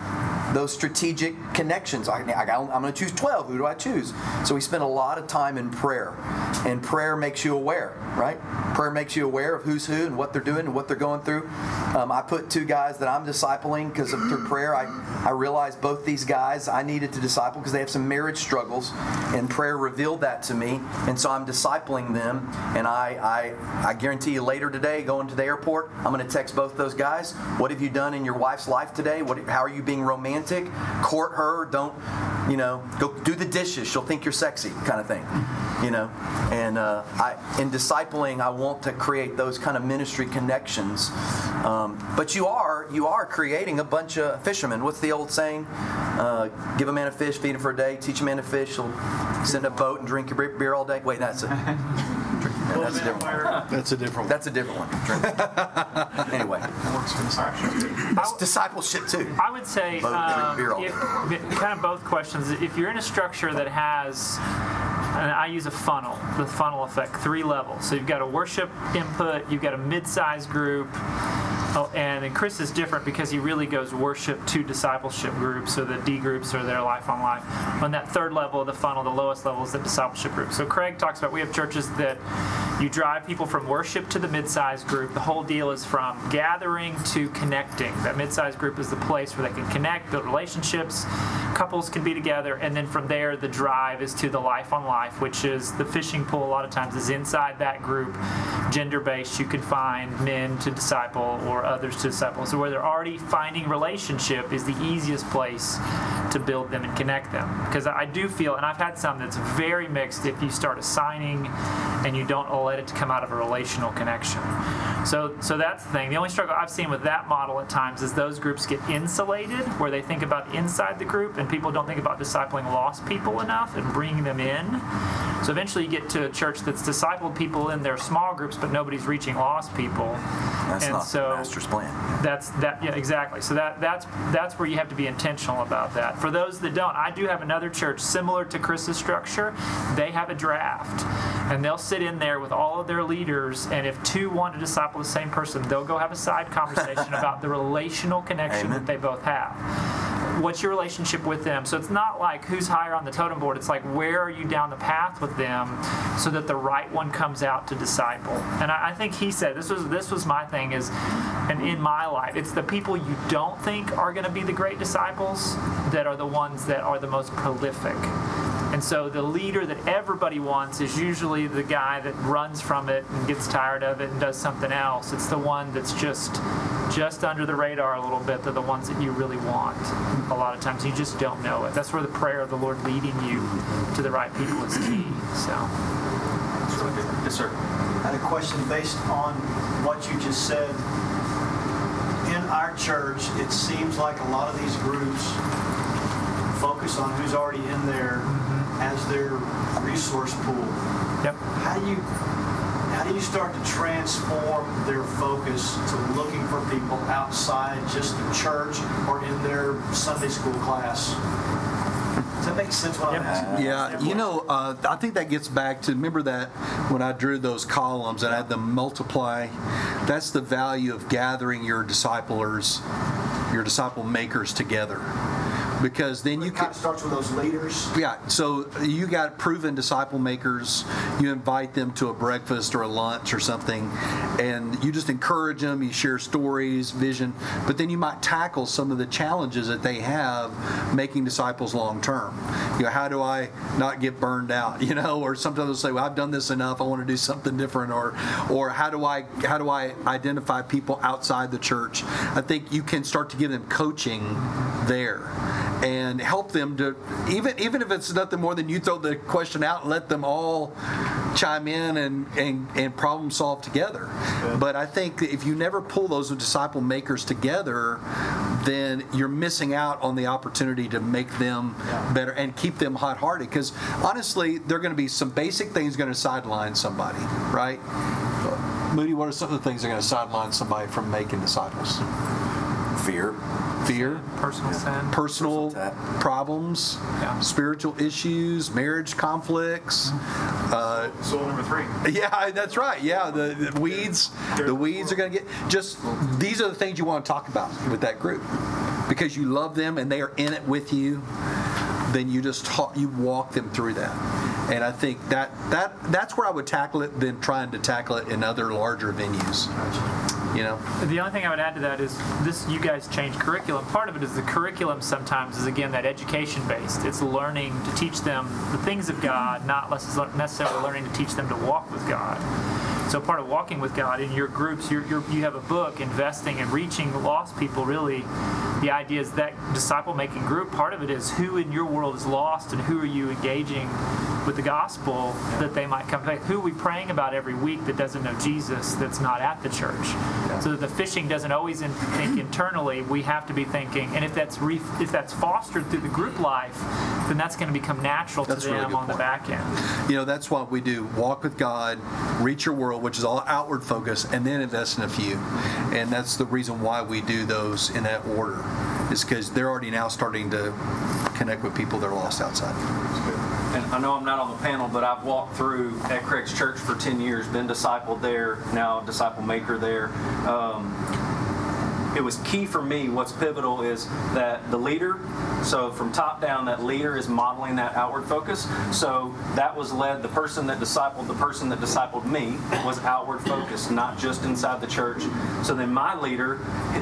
Those strategic connections. I, I, I'm going to choose twelve. Who do I choose? So we spent a lot of time in prayer. And prayer makes you aware, right? Prayer makes you aware of who's who and what they're doing and what they're going through. Um, I put two guys that I'm discipling because through prayer I, I realized both these guys I needed to disciple because they have some marriage struggles. And prayer revealed that to me. And so I'm discipling them. And I, I, I guarantee you later today, going to the airport, I'm going to text both those guys. What have you done in your wife's life today? What? How are you being romantic? Court her, don't, you know, go do the dishes, she'll think you're sexy, kind of thing, you know. And uh, I, in discipling, I want to create those kind of ministry connections. Um, but you are, you are creating a bunch of fishermen. What's the old saying? Uh, give a man a fish, feed him for a day, teach a man to fish, he'll sit in a boat and drink your beer all day. Wait, that's a... No, that's, a that's a different one. That's a different one. Anyway. That's discipleship too. I would say, um, if, kind of both questions. If you're in a structure that has, and I use a funnel, the funnel effect, three levels. So you've got a worship input, you've got a mid-sized group. Oh, and, and Chris is different because he really goes worship to discipleship groups, so the D groups are their life on life. On that third level of the funnel, the lowest level is the discipleship group. So Craig talks about we have churches that you drive people from worship to the mid-sized group. The whole deal is from gathering to connecting. That mid-sized group is the place where they can connect, build relationships, couples can be together, and then from there the drive is to the life on life, which is the fishing pool a lot of times is inside that group, gender-based. You can find men to disciple or others to disciples. So where they're already finding relationship is the easiest place to build them and connect them. Because I do feel, and I've had some that's very mixed, if you start assigning and you don't let it to come out of a relational connection. So so that's the thing. The only struggle I've seen with that model at times is those groups get insulated, where they think about inside the group and people don't think about discipling lost people enough and bringing them in. So eventually you get to a church that's discipled people in their small groups, but nobody's reaching lost people. That's and not so the master's plan. That's that. Yeah, exactly. So that that's that's where you have to be intentional about that. For those that don't, I do have another church similar to Chris's structure. They have a draft, and they'll sit in there with all of their leaders. And if two want to disciple the same person, they'll go have a side conversation about the relational connection Amen. That they both have. What's your relationship with them? So it's not like who's higher on the totem board. It's like where are you down the path with them so that the right one comes out to disciple. And I, I think he said, this was this was my thing is, and in my life, it's the people you don't think are going to be the great disciples that are the ones that are the most prolific. And so the leader that everybody wants is usually the guy that runs from it and gets tired of it and does something else. It's the one that's just just under the radar a little bit. They're the ones that you really want. A lot of times you just don't know it. That's where the prayer of the Lord leading you to the right people is key. So, yes, sir. I had a question based on what you just said. In our church, it seems like a lot of these groups focus on who's already in there as their resource pool. Yep. How do you how do you start to transform their focus to looking for people outside just the church or in their Sunday school class? Does that make sense what I'm asking? Yeah, you know, uh, I think that gets back to, remember that when I drew those columns and I had them multiply, that's the value of gathering your disciplers, your disciple makers together. because then but you it can. It starts with those leaders. Yeah. So you got proven disciple makers. You invite them to a breakfast or a lunch or something, and you just encourage them. You share stories, vision, but then you might tackle some of the challenges that they have making disciples long term. You know, how do I not get burned out? You know, or sometimes they'll say, "Well, I've done this enough. I want to do something different." Or, or how do I how do I identify people outside the church? I think you can start to give them coaching there and help them to, even even if it's nothing more than you throw the question out and let them all chime in and, and, and problem solve together. Okay. But I think if you never pull those disciple makers together, then you're missing out on the opportunity to make them yeah. better and keep them hot-hearted. Because honestly, there are going to be some basic things going to sideline somebody, right? Moody, what are some of the things that are going to sideline somebody from making disciples? Fear. Fear. Personal yeah. sin. Personal, Personal problems. Yeah. Spiritual issues. Marriage conflicts. Mm-hmm. Uh, soul, soul number three. Yeah, that's right. Yeah, the, the weeds. There's the weeds are going to get... Just these are the things you want to talk about with that group. Because you love them and they are in it with you, then you just talk, you walk them through that. And I think that, that that's where I would tackle it than trying to tackle it in other larger venues. You know? The only thing I would add to that is this: you guys change curriculum. Part of it is the curriculum sometimes is, again, that education-based. It's learning to teach them the things of God, not necessarily learning to teach them to walk with God. So part of walking with God in your groups, you're, you're, you have a book, Investing and Reaching Lost People, really. The idea is that disciple-making group, part of it is who in your world is lost and who are you engaging with the gospel that they might come to faith. Who are we praying about every week that doesn't know Jesus, that's not at the church? Yeah. So that the fishing doesn't always in, think internally. We have to be thinking, and if that's re, if that's fostered through the group life, then that's going to become natural that's to them really on point. The back end. You know, that's what we do. Walk with God, reach your world, which is all outward focus, and then invest in a few. And that's the reason why we do those in that order, is because they're already now starting to connect with people that are lost outside. And I know I'm not on the panel, but I've walked through at Craig's church for ten years, been discipled there, now a disciple maker there. Um, it was key for me. What's pivotal is that the leader, so from top down, that leader is modeling that outward focus. So that was led, the person that discipled, the person that discipled me was outward focused, not just inside the church. So then my leader,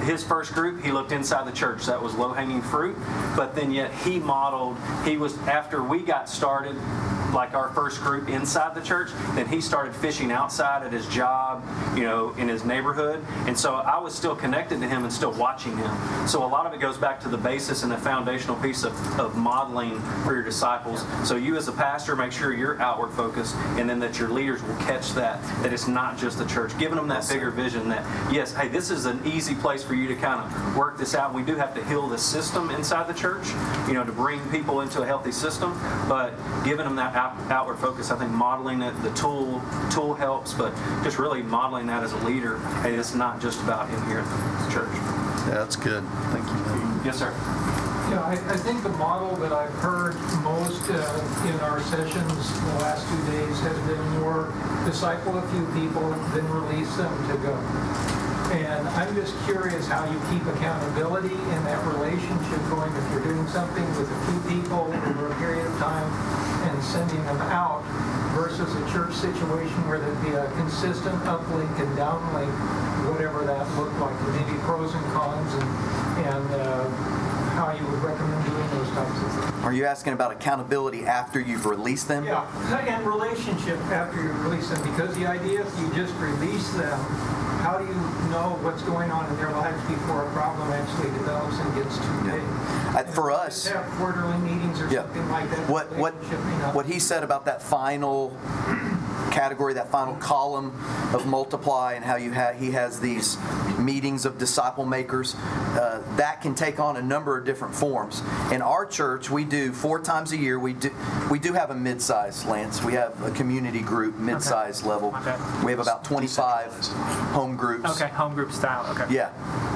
his first group, he looked inside the church. That was low-hanging fruit. But then yet he modeled, he was, after we got started, like our first group inside the church, then he started fishing outside at his job, you know, in his neighborhood. And so I was still connected to him and still watching him. So a lot of it goes back to the basis and the foundational piece of, of modeling for your disciples. So you as a pastor, make sure you're outward focused, and then that your leaders will catch that, that it's not just the church. Giving them that bigger vision that, yes, hey, this is an easy place for you to kind of work this out. We do have to heal the system inside the church, you know, to bring people into a healthy system, but giving them that outward focus. I think modeling it, the tool tool helps, but just really modeling that as a leader. Hey, it's not just about in here at the church. Yeah, that's good. Thank you. Yes, sir. Yeah, I, I think the model that I've heard most uh, in our sessions the last two days has been more disciple a few people, then release them to go. And I'm just curious how you keep accountability in that relationship going if you're doing something with a few people over a period of time, sending them out versus a church situation where there'd be a consistent uplink and downlink, whatever that looked like, and maybe pros and cons and, and uh, how you would recommend doing those types of things. Are you asking about accountability after you've released them? Yeah, and relationship after you release them, because the idea if you just release them, how do you know what's going on in their lives before a problem actually develops and gets too big? I, for us, have quarterly meetings or yeah. something like that. What what what he said about that final category, that final column of multiply, and how you ha- he has these meetings of disciple makers, uh, that can take on a number of different forms. In our church, we do four times a year. We do we do have a mid-size, Lance. We have a community group, mid-size okay. level. Okay. We have about twenty-five home groups. Okay, home group style. Okay. Yeah,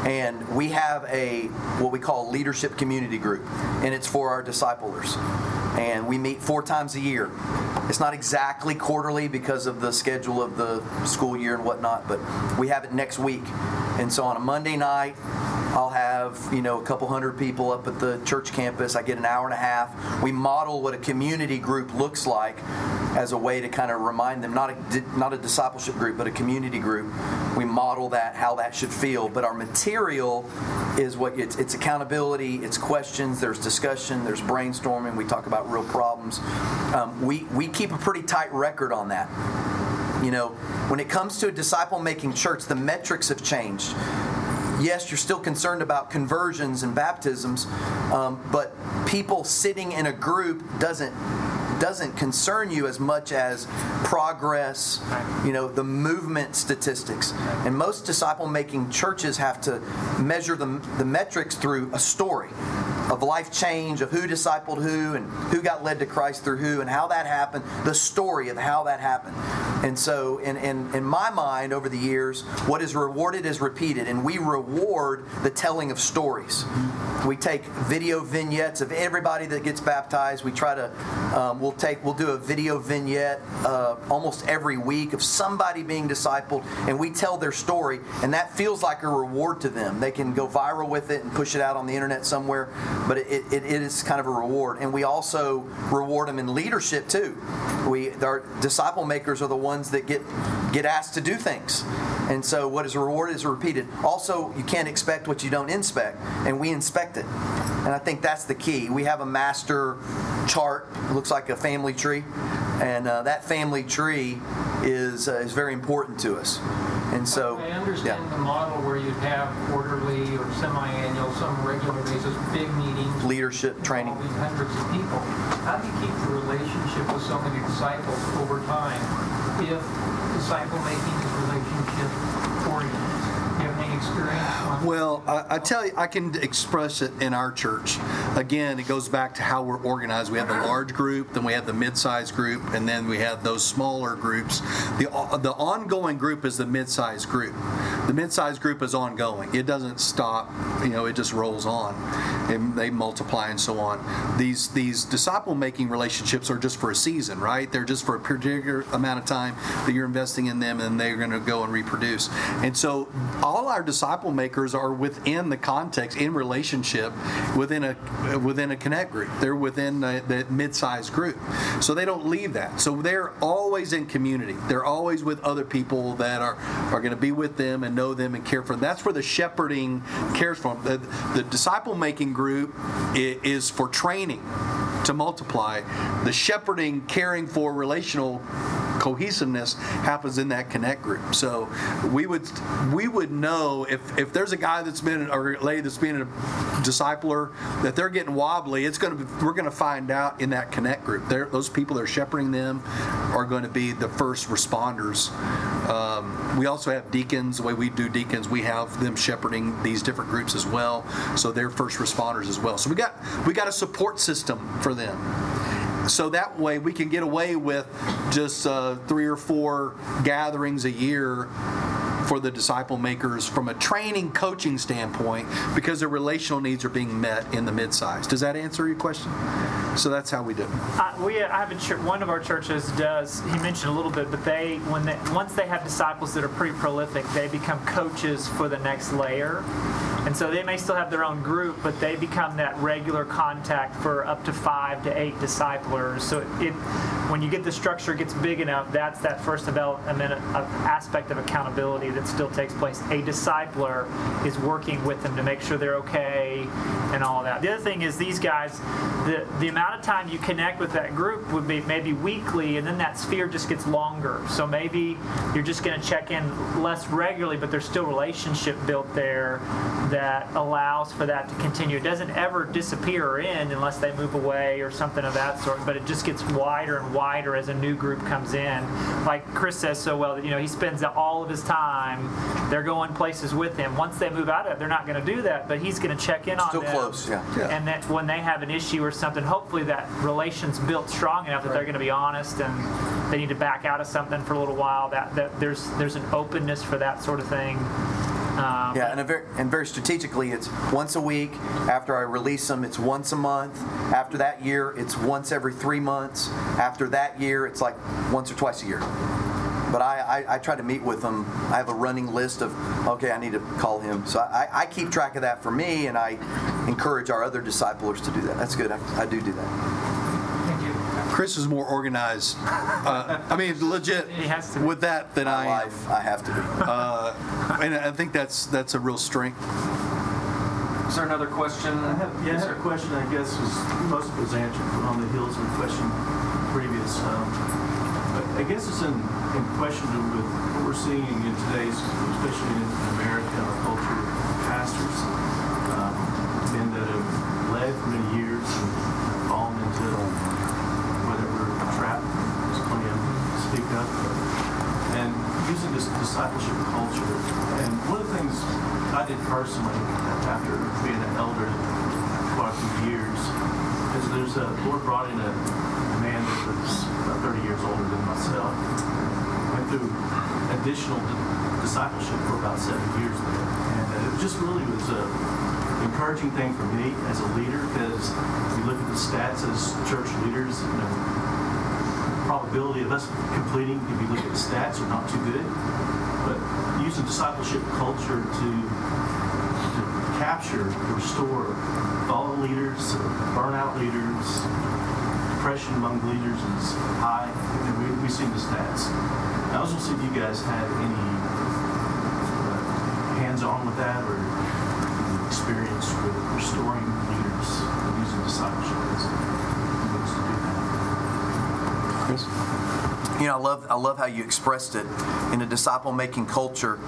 and we have a what we call leadership community group, and it's for our disciplers. And we meet four times a year. It's not exactly quarterly because of the schedule of the school year and whatnot, but we have it next week. And so on a Monday night, I'll have, you know, a couple hundred people up at the church campus. I get an hour and a half. We model what a community group looks like as a way to kind of remind them, not a, not a discipleship group, but a community group. We model that, how that should feel. But our material is what, it's, it's accountability, it's questions, there's discussion, there's brainstorming, we talk about real problems. Um, we, we keep a pretty tight record on that. You know, when it comes to a disciple-making church, the metrics have changed. Yes, you're still concerned about conversions and baptisms, um, but people sitting in a group doesn't doesn't concern you as much as progress, you know, the movement statistics. And most disciple-making churches have to measure the, the metrics through a story of life change, of who discipled who, and who got led to Christ through who, and how that happened, the story of how that happened. And so, in, in, in my mind, over the years, what is rewarded is repeated, and we reward the telling of stories. We take video vignettes of everybody that gets baptized. We try to, um, we'll take, we'll do a video vignette uh, almost every week of somebody being discipled, and we tell their story, and that feels like a reward to them. They can go viral with it and push it out on the internet somewhere. But it, it, it is kind of a reward. And we also reward them in leadership, too. We, our disciple makers are the ones that get get asked to do things. And so what is rewarded is repeated. Also, you can't expect what you don't inspect, and we inspect it. And I think that's the key. We have a master chart. It looks like a family tree. And uh, that family tree is uh, is very important to us. And so, I understand yeah. the model where you'd have quarterly or semi-annual, some regular basis, big meetings, leadership training, all these hundreds of people. How do you keep the relationship with so many disciples over time if disciple making is relationship oriented? Do you have any experience on that? Well, I, I tell you, I can express it in our church. Again, it goes back to how we're organized. We have the large group, then we have the mid-sized group, and then we have those smaller groups. The the ongoing group is the mid-sized group. The mid-sized group is ongoing. It doesn't stop, you know, it just rolls on. And they multiply and so on. These these disciple-making relationships are just for a season, right? They're just for a particular amount of time that you're investing in them, and they're going to go and reproduce. And so all our disciple makers are within the context, in relationship, within a within a connect group. They're within the, the mid-sized group. So they don't leave that. So they're always in community. They're always with other people that are, are going to be with them and know them and care for them. That's where the shepherding cares for them. The, the disciple-making group is for training to multiply. The shepherding, caring for relational cohesiveness happens in that connect group. So we would we would know if, if there's a guy that's been or a lady that's been a discipler that they're getting wobbly. It's going to be, we're going to find out in that connect group. They're, those people that are shepherding them are going to be the first responders. Um, we also have deacons. The way we do deacons, we have them shepherding these different groups as well. So they're first responders as well. So we got we got a support system for them. So that way we can get away with just uh, three or four gatherings a year for the disciple makers from a training coaching standpoint because their relational needs are being met in the mid-size. Does that answer your question? So that's how we do it. Uh, we I have a ch- one of our churches does. He mentioned a little bit, but they when they, once they have disciples that are pretty prolific, they become coaches for the next layer. And so they may still have their own group, but they become that regular contact for up to five to eight disciplers. So it, it, when you get the structure gets big enough, that's that first development of aspect of accountability that still takes place. A discipler is working with them to make sure they're okay and all that. The other thing is these guys, the, the amount of time you connect with that group would be maybe weekly, and then that sphere just gets longer. So maybe you're just going to check in less regularly, but there's still relationship built there that allows for that to continue. It doesn't ever disappear or end unless they move away or something of that sort, but it just gets wider and wider as a new group comes in. Like Chris says so well, you know, he spends all of his time, they're going places with him. Once they move out of it, they're not going to do that, but he's going to check in on them. Still close, yeah. yeah. And that when they have an issue or something, hopefully that relation's built strong enough that right. they're going to be honest and they need to back out of something for a little while, that, that there's there's an openness for that sort of thing. Um, yeah, and, a very, and very strategically, it's once a week. After I release them, it's once a month. After that year, it's once every three months. After that year, it's like once or twice a year. but I, I, I try to meet with them. I have a running list of, okay, I need to call him. So I, I keep track of that for me, and I encourage our other disciplers to do that. That's good. I, I do do that. Thank you. Chris is more organized. Uh, I mean, legit with that than I am. Life, I have to be. Uh, and I think that's that's a real strength. Is there another question? I have, yeah, I have a question, I guess, was, most of it was answered on the heels of the question previous. Um, but I guess it's in, in question with what we're seeing in today's, especially in America, our culture, pastors, um, men that have led for many years and fallen into whether we're trapped, just plenty of speak up, and using this discipleship culture. And one of the things I did personally, after being an elder for a few years, is there's a Lord brought in a man that was about thirty years older than myself. Went through additional discipleship for about seven years there, and it just really was a encouraging thing for me as a leader, because if you look at the stats as church leaders, you know, the probability of us completing, if you look at the stats, are not too good. Using discipleship culture to, to capture, restore fallen leaders, burnout leaders, depression among leaders is high. We, we've seen the stats. I was going to see if you guys had any uh, hands-on with that or experience with restoring leaders and using discipleship as ways to do that. Chris? You know, I love I love how you expressed it. In a disciple-making culture,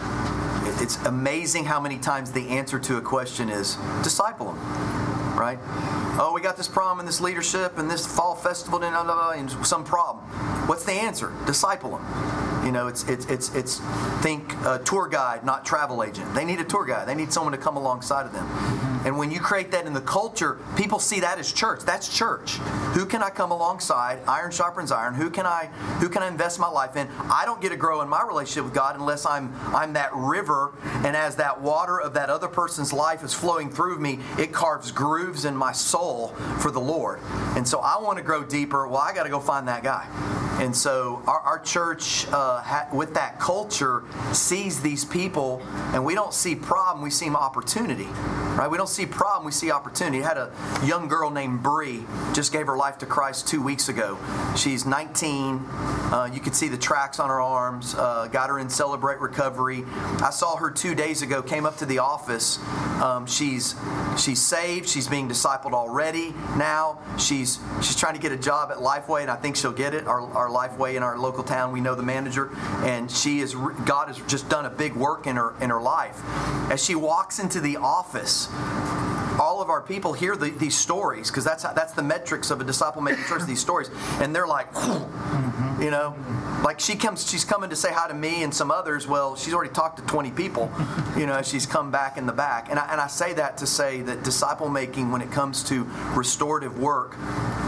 it's amazing how many times the answer to a question is, disciple them, right? Oh, we got this problem and this leadership and this fall festival and, blah, blah, blah, and some problem. What's the answer? Disciple them. You know, it's, it's, it's, it's think uh, tour guide, not travel agent. They need a tour guide. They need someone to come alongside of them. And when you create that in the culture, people see that as church. That's church. Who can I come alongside? Iron sharpens iron. Who can I who can I invest my life in? I don't get to grow in my relationship with God unless I'm I'm that river, and as that water of that other person's life is flowing through me, it carves grooves in my soul for the Lord. And so I want to grow deeper. Well, I got to go find that guy. And so our, our church, uh, ha- with that culture, sees these people, and we don't see problem, we see opportunity, right? We don't see problem, we see opportunity. I had a young girl named Bree, just gave her life to Christ two weeks ago. She's nineteen. Uh, you could see the tracks on her arms. Uh, got her in Celebrate Recovery. I saw her two days ago, came up to the office. Um, she's she's saved. She's being discipled already now. She's she's trying to get a job at Lifeway, and I think she'll get it. Our, our Lifeway in our local town, we know the manager, and she is. God has just done a big work in her in her life. As she walks into the office, all of our people hear the, these stories, because that's how, that's the metrics of a disciple-making church, these stories. And they're like, mm-hmm. you know, like she comes, she's coming to say hi to me and some others. Well, she's already talked to twenty people. You know, she's come back in the back. And I, and I say that to say that disciple-making, when it comes to restorative work,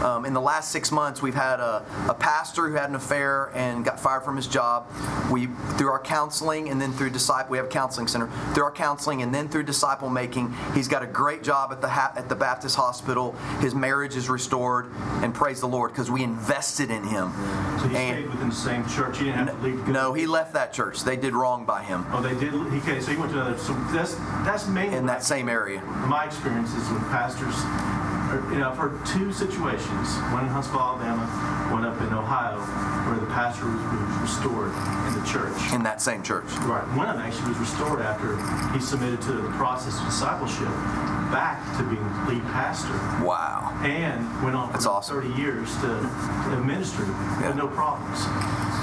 um, in the last six months, we've had a, a pastor who had an affair and got fired from his job. We, through our counseling and then through disciple, we have a counseling center. Through our counseling and then through disciple-making, he's got a great job at the ha- at the Baptist hospital. His marriage is restored, and praise the Lord, because we invested in him. So he and stayed within the same church. He didn't have to leave. No, he left that church. They did wrong by him. Oh, they did. Okay, so he went to another. So that's that's mainly in that same area. My experience is with pastors. Are, you know, I've heard two situations: one in Huntsville, Alabama, one up in Ohio, where the pastor was restored in the church. In that same church. Right. One of them actually was restored after he submitted to the process of discipleship. Back to being lead pastor. Wow. And went on for That's awesome. thirty years to, to ministry yeah. with no problems.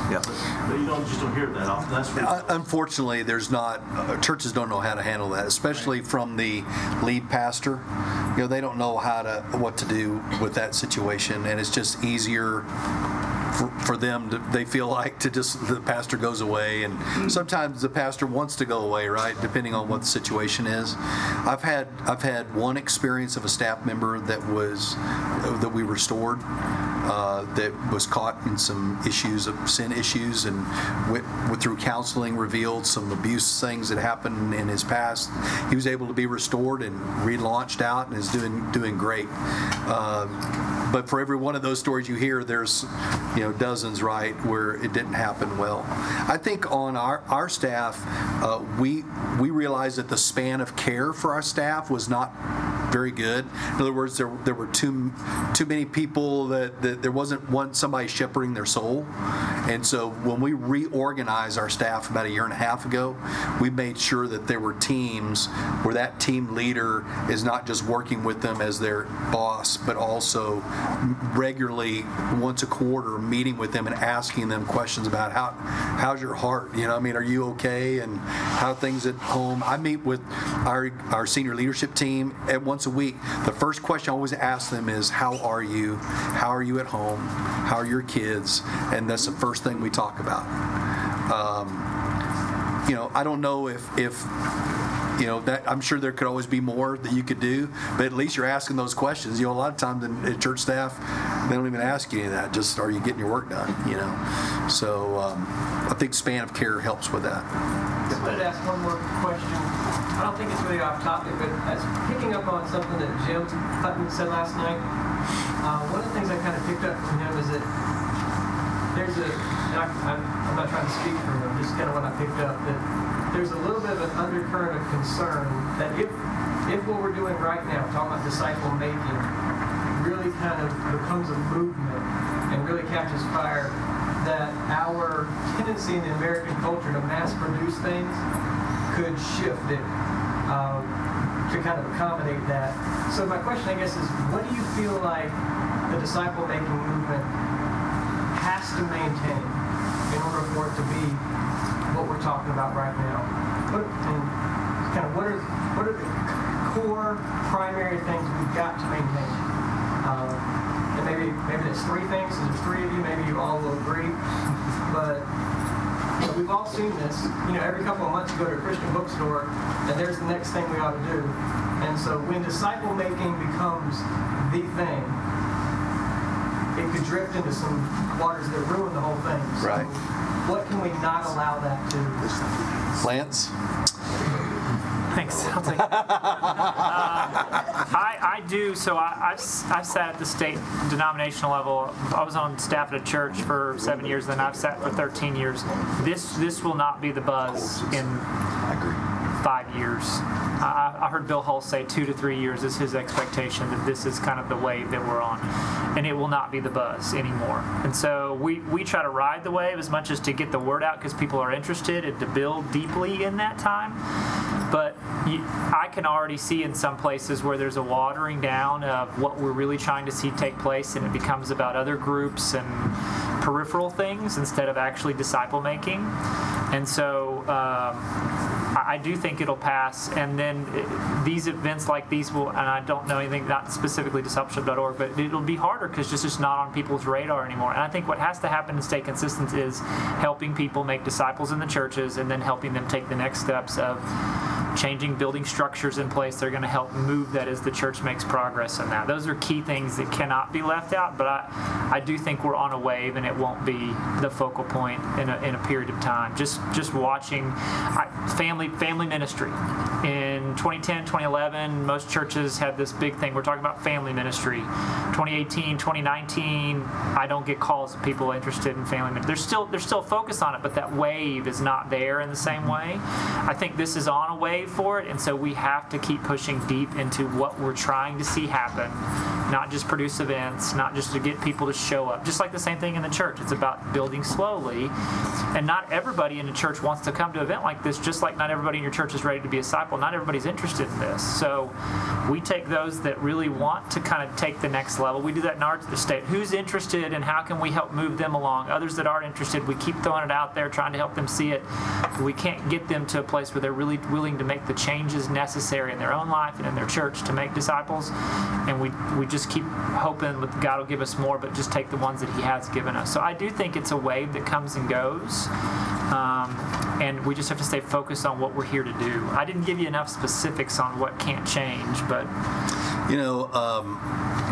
Yeah. But, but you don't just don't hear that often. That's really uh, unfortunately, there's not uh, churches don't know how to handle that, especially right. from the lead pastor. You know, they don't know how to what to do with that situation, and it's just easier. For, for them, to, they feel like to just the pastor goes away, and sometimes the pastor wants to go away, right? Depending on what the situation is. I've had I've had one experience of a staff member that was that we restored, uh, that was caught in some issues of sin issues, and went, went through counseling, revealed some abuse things that happened in his past. He was able to be restored and relaunched out, and is doing doing great. Uh, but for every one of those stories you hear, there's you know, dozens right where it didn't happen well. I think on our, our staff, uh, we we realized that the span of care for our staff was not very good. In other words, there there were too too many people that, that there wasn't one somebody shepherding their soul. And so when we reorganized our staff about a year and a half ago, we made sure that there were teams where that team leader is not just working with them as their boss, but also regularly once a quarter meeting with them and asking them questions about how how's your heart, you know, I mean, are you okay, and how are things at home. I meet with our our senior leadership team at once a week. The first question I always ask them is, how are you? How are you at home? How are your kids? And that's the first thing we talk about. Um, you know, I don't know if if you know, that I'm sure there could always be more that you could do, but at least you're asking those questions. You know, a lot of times in church staff, they don't even ask you any of that. Just, are you getting your work done? You know, so um, I think span of care helps with that. I just wanted to ask one more question. I don't think it's really off topic, but as picking up on something that Jim Hutton said last night, uh, one of the things I kind of picked up from him is that there's a, and I, I'm, I'm not trying to speak for him, just kind of what I picked up, that there's a little bit of an undercurrent of concern that if if what we're doing right now, talking about disciple making, really kind of becomes a movement and really catches fire, that our tendency in the American culture to mass produce things could shift it um, to kind of accommodate that. So my question, I guess, is what do you feel like the disciple making movement has to maintain in order for it to be what we're talking about right now? What, and kind of what are what are the core primary things we've got to maintain? Um, and maybe maybe there's three things. There's three of you. Maybe you all will agree. But you know, we've all seen this. You know, every couple of months you go to a Christian bookstore, and there's the next thing we ought to do. And so when disciple making becomes the thing, it could drift into some waters that ruin the whole thing. So, right. What can we not allow that to? Lance? Thanks. I'll take it. uh, I, I do. So I, I've, I've sat at the state denominational level. I was on staff at a church for seven years, then I've sat for thirteen years. This this will not be the buzz in five years. I, I heard Bill Hull say two to three years is his expectation, that this is kind of the wave that we're on. And it will not be the buzz anymore. And so we, we try to ride the wave as much as to get the word out because people are interested and to build deeply in that time. But you, I can already see in some places where there's a watering down of what we're really trying to see take place, and it becomes about other groups and peripheral things instead of actually disciple making. And so um, I do think it'll pass, and then it, these events like these will, and I don't know anything, not specifically discipleship dot org, but it'll be harder because it's just not on people's radar anymore. And I think what has to happen to stay consistent is helping people make disciples in the churches and then helping them take the next steps of changing building structures in place. They're going to help move that as the church makes progress in that. Those are key things that cannot be left out, but I, I do think we're on a wave, and it won't be the focal point in a, in a period of time. Just just watching I, family family ministry. In twenty ten, twenty eleven, most churches had this big thing. We're talking about family ministry. twenty eighteen, twenty nineteen, I don't get calls of people interested in family ministry. They're still, they're still focused on it, but that wave is not there in the same way. I think this is on a wave for it, and so we have to keep pushing deep into what we're trying to see happen, not just produce events, not just to get people to show up. Just like the same thing in the church, it's about building slowly, and not everybody in the church wants to come to an event like this, just like not everybody in your church is ready to be a disciple. Not everybody's interested in this, so we take those that really want to kind of take the next level. We do that in our state. Who's interested, and how can we help move them along? Others that aren't interested, we keep throwing it out there, trying to help them see it. We can't get them to a place where they're really willing to make the changes necessary in their own life and in their church to make disciples, and we we just keep hoping that God will give us more, but just take the ones that He has given us. So I do think it's a wave that comes and goes, um, and we just have to stay focused on what we're here to do. I didn't give you enough specifics on what can't change, but you know, um,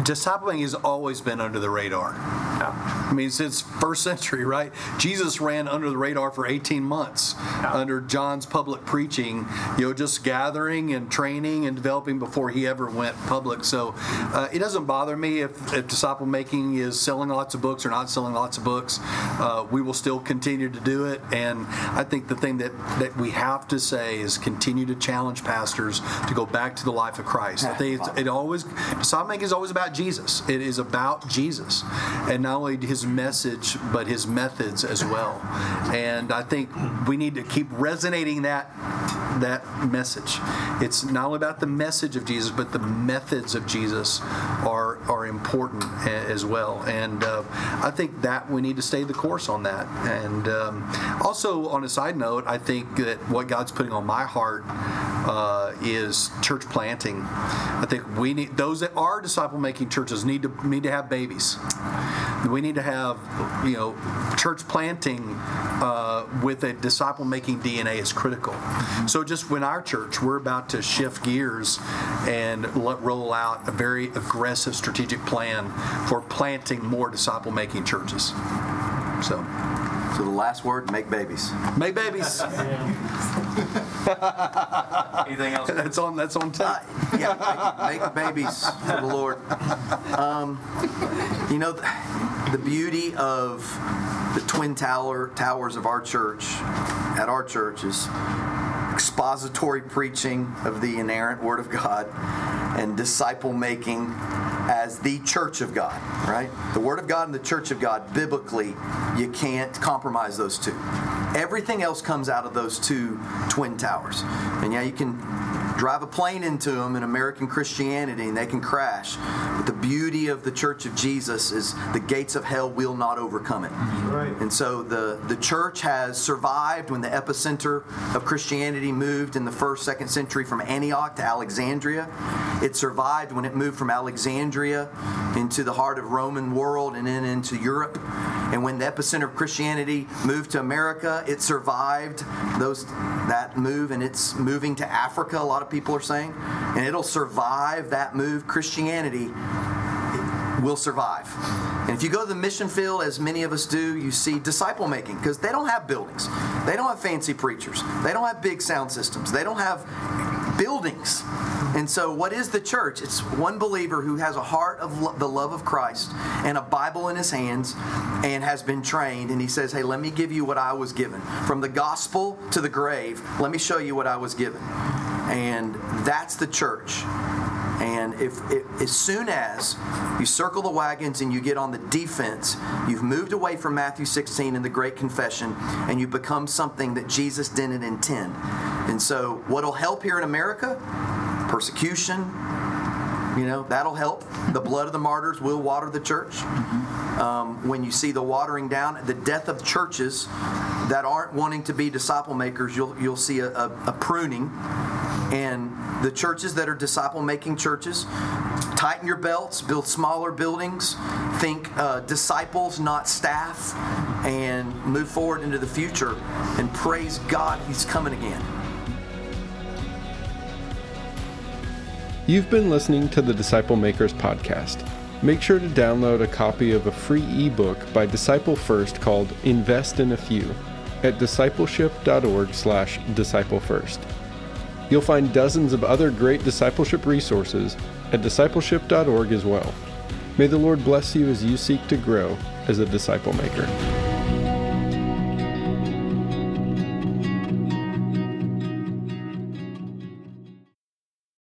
discipling has always been under the radar. Yeah. mean, since first century, right? Jesus ran under the radar for eighteen months yeah. under John's public preaching, you know, just gathering and training and developing before he ever went public. So uh, it doesn't bother me if, if disciple making is selling lots of books or not selling lots of books. Uh, we will still continue to do it. And I think the thing that, that we have to say is continue to challenge pastors to go back to the life of Christ. I think it's, it always, disciple making is always about Jesus. It is about Jesus. And not only his message, but his methods as well. And I think we need to keep resonating that that message. It's not only about the message of Jesus, but the methods of Jesus are are important as well. And uh, I think that we need to stay the course on that. And um, also, on a side note, I think that what God's putting on my heart uh, is church planting. I think we need those that are disciple-making churches need to need to have babies. We need to have, you know, church planting uh, with a disciple-making D N A is critical. So just when our church, we're about to shift gears and let, roll out a very aggressive strategic plan for planting more disciple-making churches. So, so the last word, make babies. Make babies. Anything else? That's on. That's on time. Uh, yeah, make, make babies for the Lord. Um, you know. Th- The beauty of the twin tower towers of our church, at our church, is expository preaching of the inerrant Word of God and disciple making as the church of God, right? The Word of God and the church of God, biblically, you can't compromise those two. Everything else comes out of those two twin towers. And yeah, you can drive a plane into them in American Christianity and they can crash. But the beauty of the church of Jesus is the gates of hell will not overcome it. Right. And so the, the church has survived when the epicenter of Christianity moved in the first, second century from Antioch to Alexandria. It survived when it moved from Alexandria into the heart of Roman world and then into Europe. And when the epicenter of Christianity moved to America, it survived those that move, and it's moving to Africa, a lot of people are saying. And it'll survive that move. Christianity will survive. And if you go to the mission field, as many of us do, you see disciple making, because they don't have buildings. They don't have fancy preachers. They don't have big sound systems. They don't have buildings. And so what is the church? It's one believer who has a heart of lo- the love of Christ and a Bible in his hands and has been trained. And he says, hey, let me give you what I was given. From the gospel to the grave, let me show you what I was given. And that's the church. And if, if as soon as you circle the wagons and you get on the defense, you've moved away from Matthew sixteen and the Great Confession, and you become something that Jesus didn't intend. And so what'll help here in America? Persecution, you know, that'll help. The blood of the martyrs will water the church. Mm-hmm. Um, when you see the watering down, the death of churches that aren't wanting to be disciple makers, you'll you'll see a, a, a pruning. And the churches that are disciple-making churches, tighten your belts, build smaller buildings, think uh, disciples, not staff, and move forward into the future. And praise God, He's coming again. You've been listening to the Disciple Makers Podcast. Make sure to download a copy of a free ebook by Disciple First called Invest in a Few at discipleship.org slash Disciple First. You'll find dozens of other great discipleship resources at discipleship dot org as well. May the Lord bless you as you seek to grow as a disciple maker.